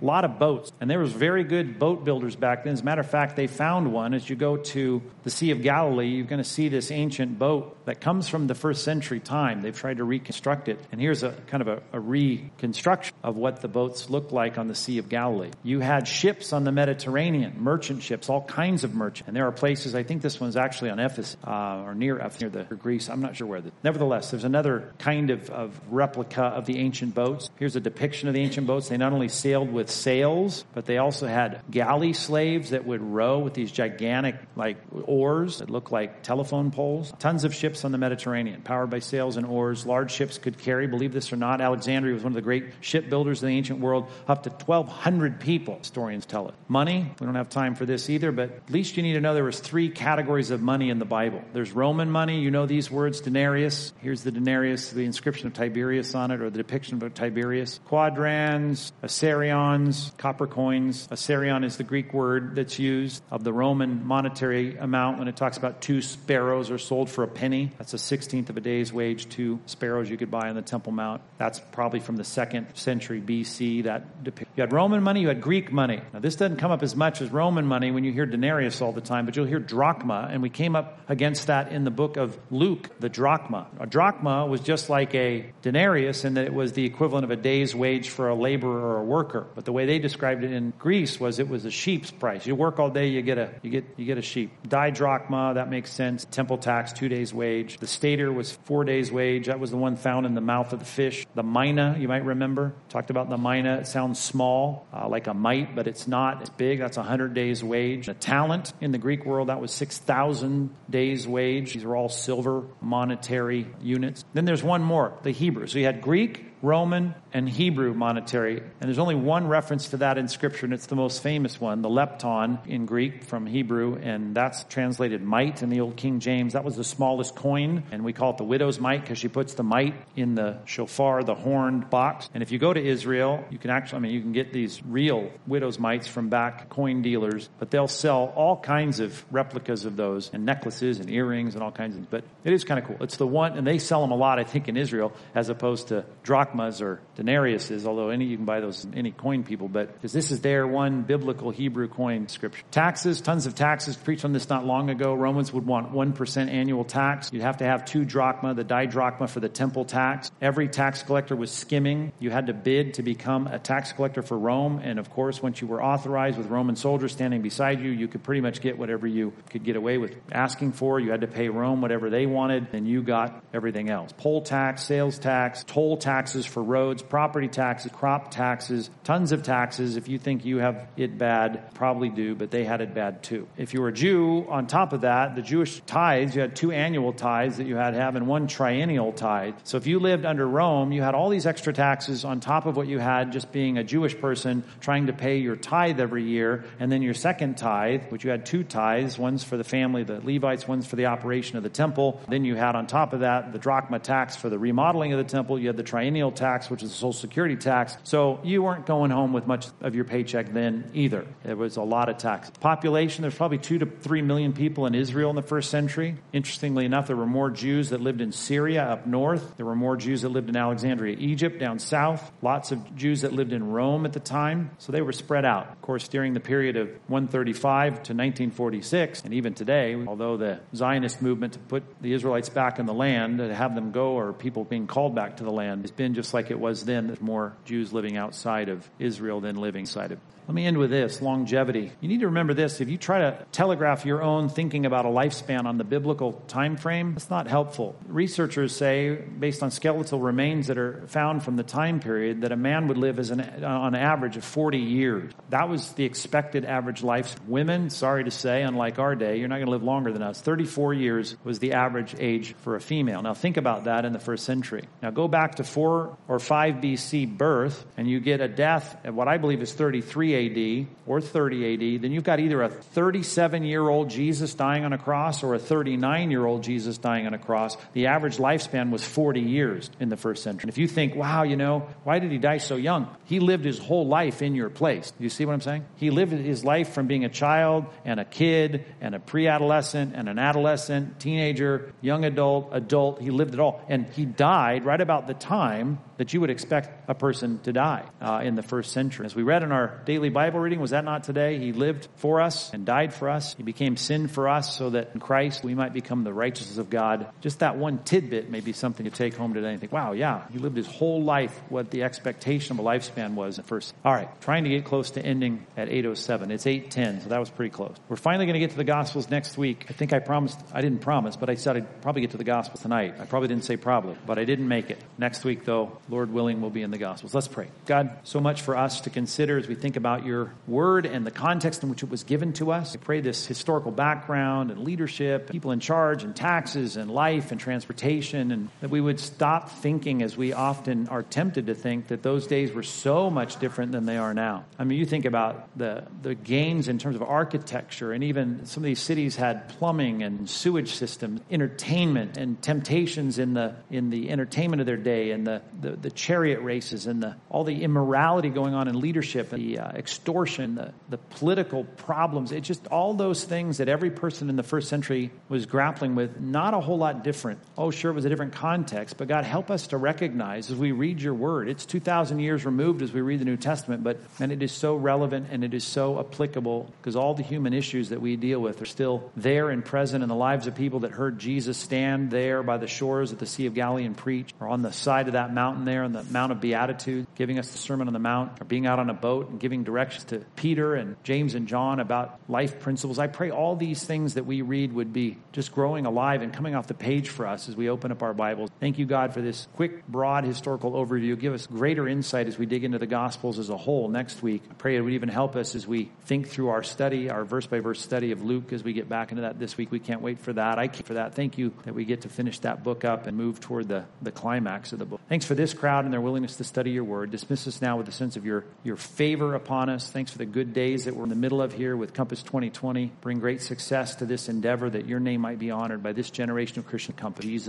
A lot of boats. And there was very good boat builders back then. As a matter of fact, they found one. As you go to the Sea of Galilee, you're going to see this ancient boat that comes from the first century time. They've tried to reconstruct it. And here's a kind of a, a reconstruction of what the boats looked like on the Sea of Galilee. You had ships on the Mediterranean, merchant ships, all kinds of merchant. And there are places, I think this one's actually on Ephesus, uh, or near Ephesus, near the, or Greece. I'm not sure where. The, nevertheless, there's another kind of, of replica of the ancient boats. Here's a depiction of the ancient boats. They not only sailed with sails, but they also had galley slaves that would row with these gigantic, like, oars that look like telephone poles. Tons of ships on the Mediterranean, powered by sails and oars. Large ships could carry, believe this or not, Alexandria was one of the great shipbuilders in the ancient world, up to twelve hundred people, historians tell it. Money, we don't have time for this either, but at least you need to know there was three categories of money in the Bible. There's Roman money, you know these words, denarius. Here's the denarius, the inscription of Tiberius on it, or the depiction of Tiberius. Quadrans, Assyrions, copper coins. Assyrion is the Greek word that's used of the Roman monetary amount when it talks about two sparrows are sold for a penny. That's a sixteenth of a day's wage, two sparrows you could buy on the Temple Mount. That's probably from the second century B C. That depict. You had Roman money, you had Greek money. Now this doesn't come up as much as Roman money when you hear denarius all the time, but you'll hear drachma, and we came up against that in the book of Luke, the drachma. A drachma was just like a denarius in that it was the equivalent of a day's wage for a laborer or a worker. But the way they described it in Greece was it was a sheep's price. You work all day, you get a you get you get a sheep. Didrachma, that makes sense. Temple tax, two days' wage. The stater was four days' wage. That was the one found in the mouth of the fish. The mina, you might remember, talked about the mina. It sounds small, uh, like a mite, but it's not. It's big. That's one hundred days' wage. A talent in the Greek world, that was six thousand days' wage. These were all silver monetary units. Then there's one more, the Hebrew. So you had Greek, Roman, and Hebrew monetary. And there's only one reference to that in Scripture, and it's the most famous one, the lepton in Greek from Hebrew, and that's translated mite in the old King James. That was the smallest coin, and we call it the widow's mite because she puts the mite in the shofar, the horned box. And if you go to Israel, you can actually, I mean, you can get these real widow's mites from back coin dealers, but they'll sell all kinds of replicas of those, and necklaces, and earrings, and all kinds of things. But it is kind of cool. It's the one, and they sell them a lot, I think, in Israel, as opposed to drachma or denariuses, although any you can buy those in any coin people, but because this is their one biblical Hebrew coin scripture. Taxes, tons of taxes. Preached on this not long ago. Romans would want one percent annual tax. You'd have to have two drachma, the didrachma for the temple tax. Every tax collector was skimming. You had to bid to become a tax collector for Rome, and of course, once you were authorized with Roman soldiers standing beside you, you could pretty much get whatever you could get away with asking for. You had to pay Rome whatever they wanted, and you got everything else. Poll tax, sales tax, toll taxes for roads, property taxes, crop taxes, tons of taxes. If you think you have it bad, probably do, but they had it bad too. If you were a Jew, on top of that, the Jewish tithes, you had two annual tithes that you had to have and one triennial tithe. So if you lived under Rome, you had all these extra taxes on top of what you had just being a Jewish person trying to pay your tithe every year, and then your second tithe, which you had two tithes, one's for the family, the Levites, one's for the operation of the temple. Then you had on top of that the drachma tax for the remodeling of the temple. You had the triennial tax, which is a social security tax. So you weren't going home with much of your paycheck then either. There was a lot of tax. Population, there's probably two to three million people in Israel in the first century. Interestingly enough, there were more Jews that lived in Syria up north. There were more Jews that lived in Alexandria, Egypt down south. Lots of Jews that lived in Rome at the time. So they were spread out. Of course, during the period of one thirty-five to nineteen forty-six, and even today, although the Zionist movement to put the Israelites back in the land, to have them go, or people being called back to the land, has been just like it was then. There's more Jews living outside of Israel than living inside of. Let me end with this, longevity. You need to remember this. If you try to telegraph your own thinking about a lifespan on the biblical time frame, it's not helpful. Researchers say, based on skeletal remains that are found from the time period, that a man would live as an, on average of forty years. That was the expected average life. Women, sorry to say, unlike our day, you're not going to live longer than us. thirty-four years was the average age for a female. Now think about that in the first century. Now go back to four or five B C birth, and you get a death at what I believe is thirty-three A D or thirty A D, then you've got either a thirty-seven-year-old Jesus dying on a cross or a thirty-nine-year-old Jesus dying on a cross. The average lifespan was forty years in the first century. And if you think, wow, you know, why did he die so young? He lived his whole life in your place. You see what I'm saying? He lived his life from being a child and a kid and a pre-adolescent and an adolescent, teenager, young adult, adult. He lived it all. And he died right about the time that you would expect a person to die uh, in the first century. As we read in our daily Bible reading, was that not today? He lived for us and died for us. He became sin for us so that in Christ we might become the righteousness of God. Just that one tidbit may be something to take home today and think, wow, yeah, he lived his whole life what the expectation of a lifespan was at first. All right, trying to get close to ending at eight oh seven. It's eight ten, so that was pretty close. We're finally going to get to the Gospels next week. I think I promised, I didn't promise, but I said I'd probably get to the Gospels tonight. I probably didn't say probably, but I didn't make it. Next week, though, Lord willing, we'll be in the Gospels. Let's pray. God, so much for us to consider as we think about your word and the context in which it was given to us. I pray this historical background and leadership, people in charge and taxes and life and transportation, and that we would stop thinking, as we often are tempted to think, that those days were so much different than they are now. I mean, you think about the, the gains in terms of architecture, and even some of these cities had plumbing and sewage systems, entertainment and temptations in the in the entertainment of their day, and the, the, the chariot races, and the, all the immorality going on in leadership, and the uh, extortion, the, the political problems. It's just all those things that every person in the first century was grappling with, not a whole lot different. Oh, sure, it was a different context, but God, help us to recognize as we read your word. It's two thousand years removed as we read the New Testament, but and it is so relevant and it is so applicable, because all the human issues that we deal with are still there and present in the lives of people that heard Jesus stand there by the shores of the Sea of Galilee and preach, or on the side of that mountain there on the Mount of Beatitude, giving us the Sermon on the Mount, or being out on a boat and giving directions to Peter and James and John about life principles. I pray all these things that we read would be just growing alive and coming off the page for us as we open up our Bibles. Thank you, God, for this quick, broad historical overview. Give us greater insight as we dig into the Gospels as a whole next week. I pray it would even help us as we think through our study, our verse-by-verse study of Luke, as we get back into that this week. We can't wait for that. I can't wait for that. Thank you that we get to finish that book up and move toward the, the climax of the book. Thanks for this crowd and their willingness to study your word. Dismiss us now with a sense of your, your favor upon us. Thanks for the good days that we're in the middle of here with Compass twenty twenty. Bring great success to this endeavor, that your name might be honored by this generation of Christian companies.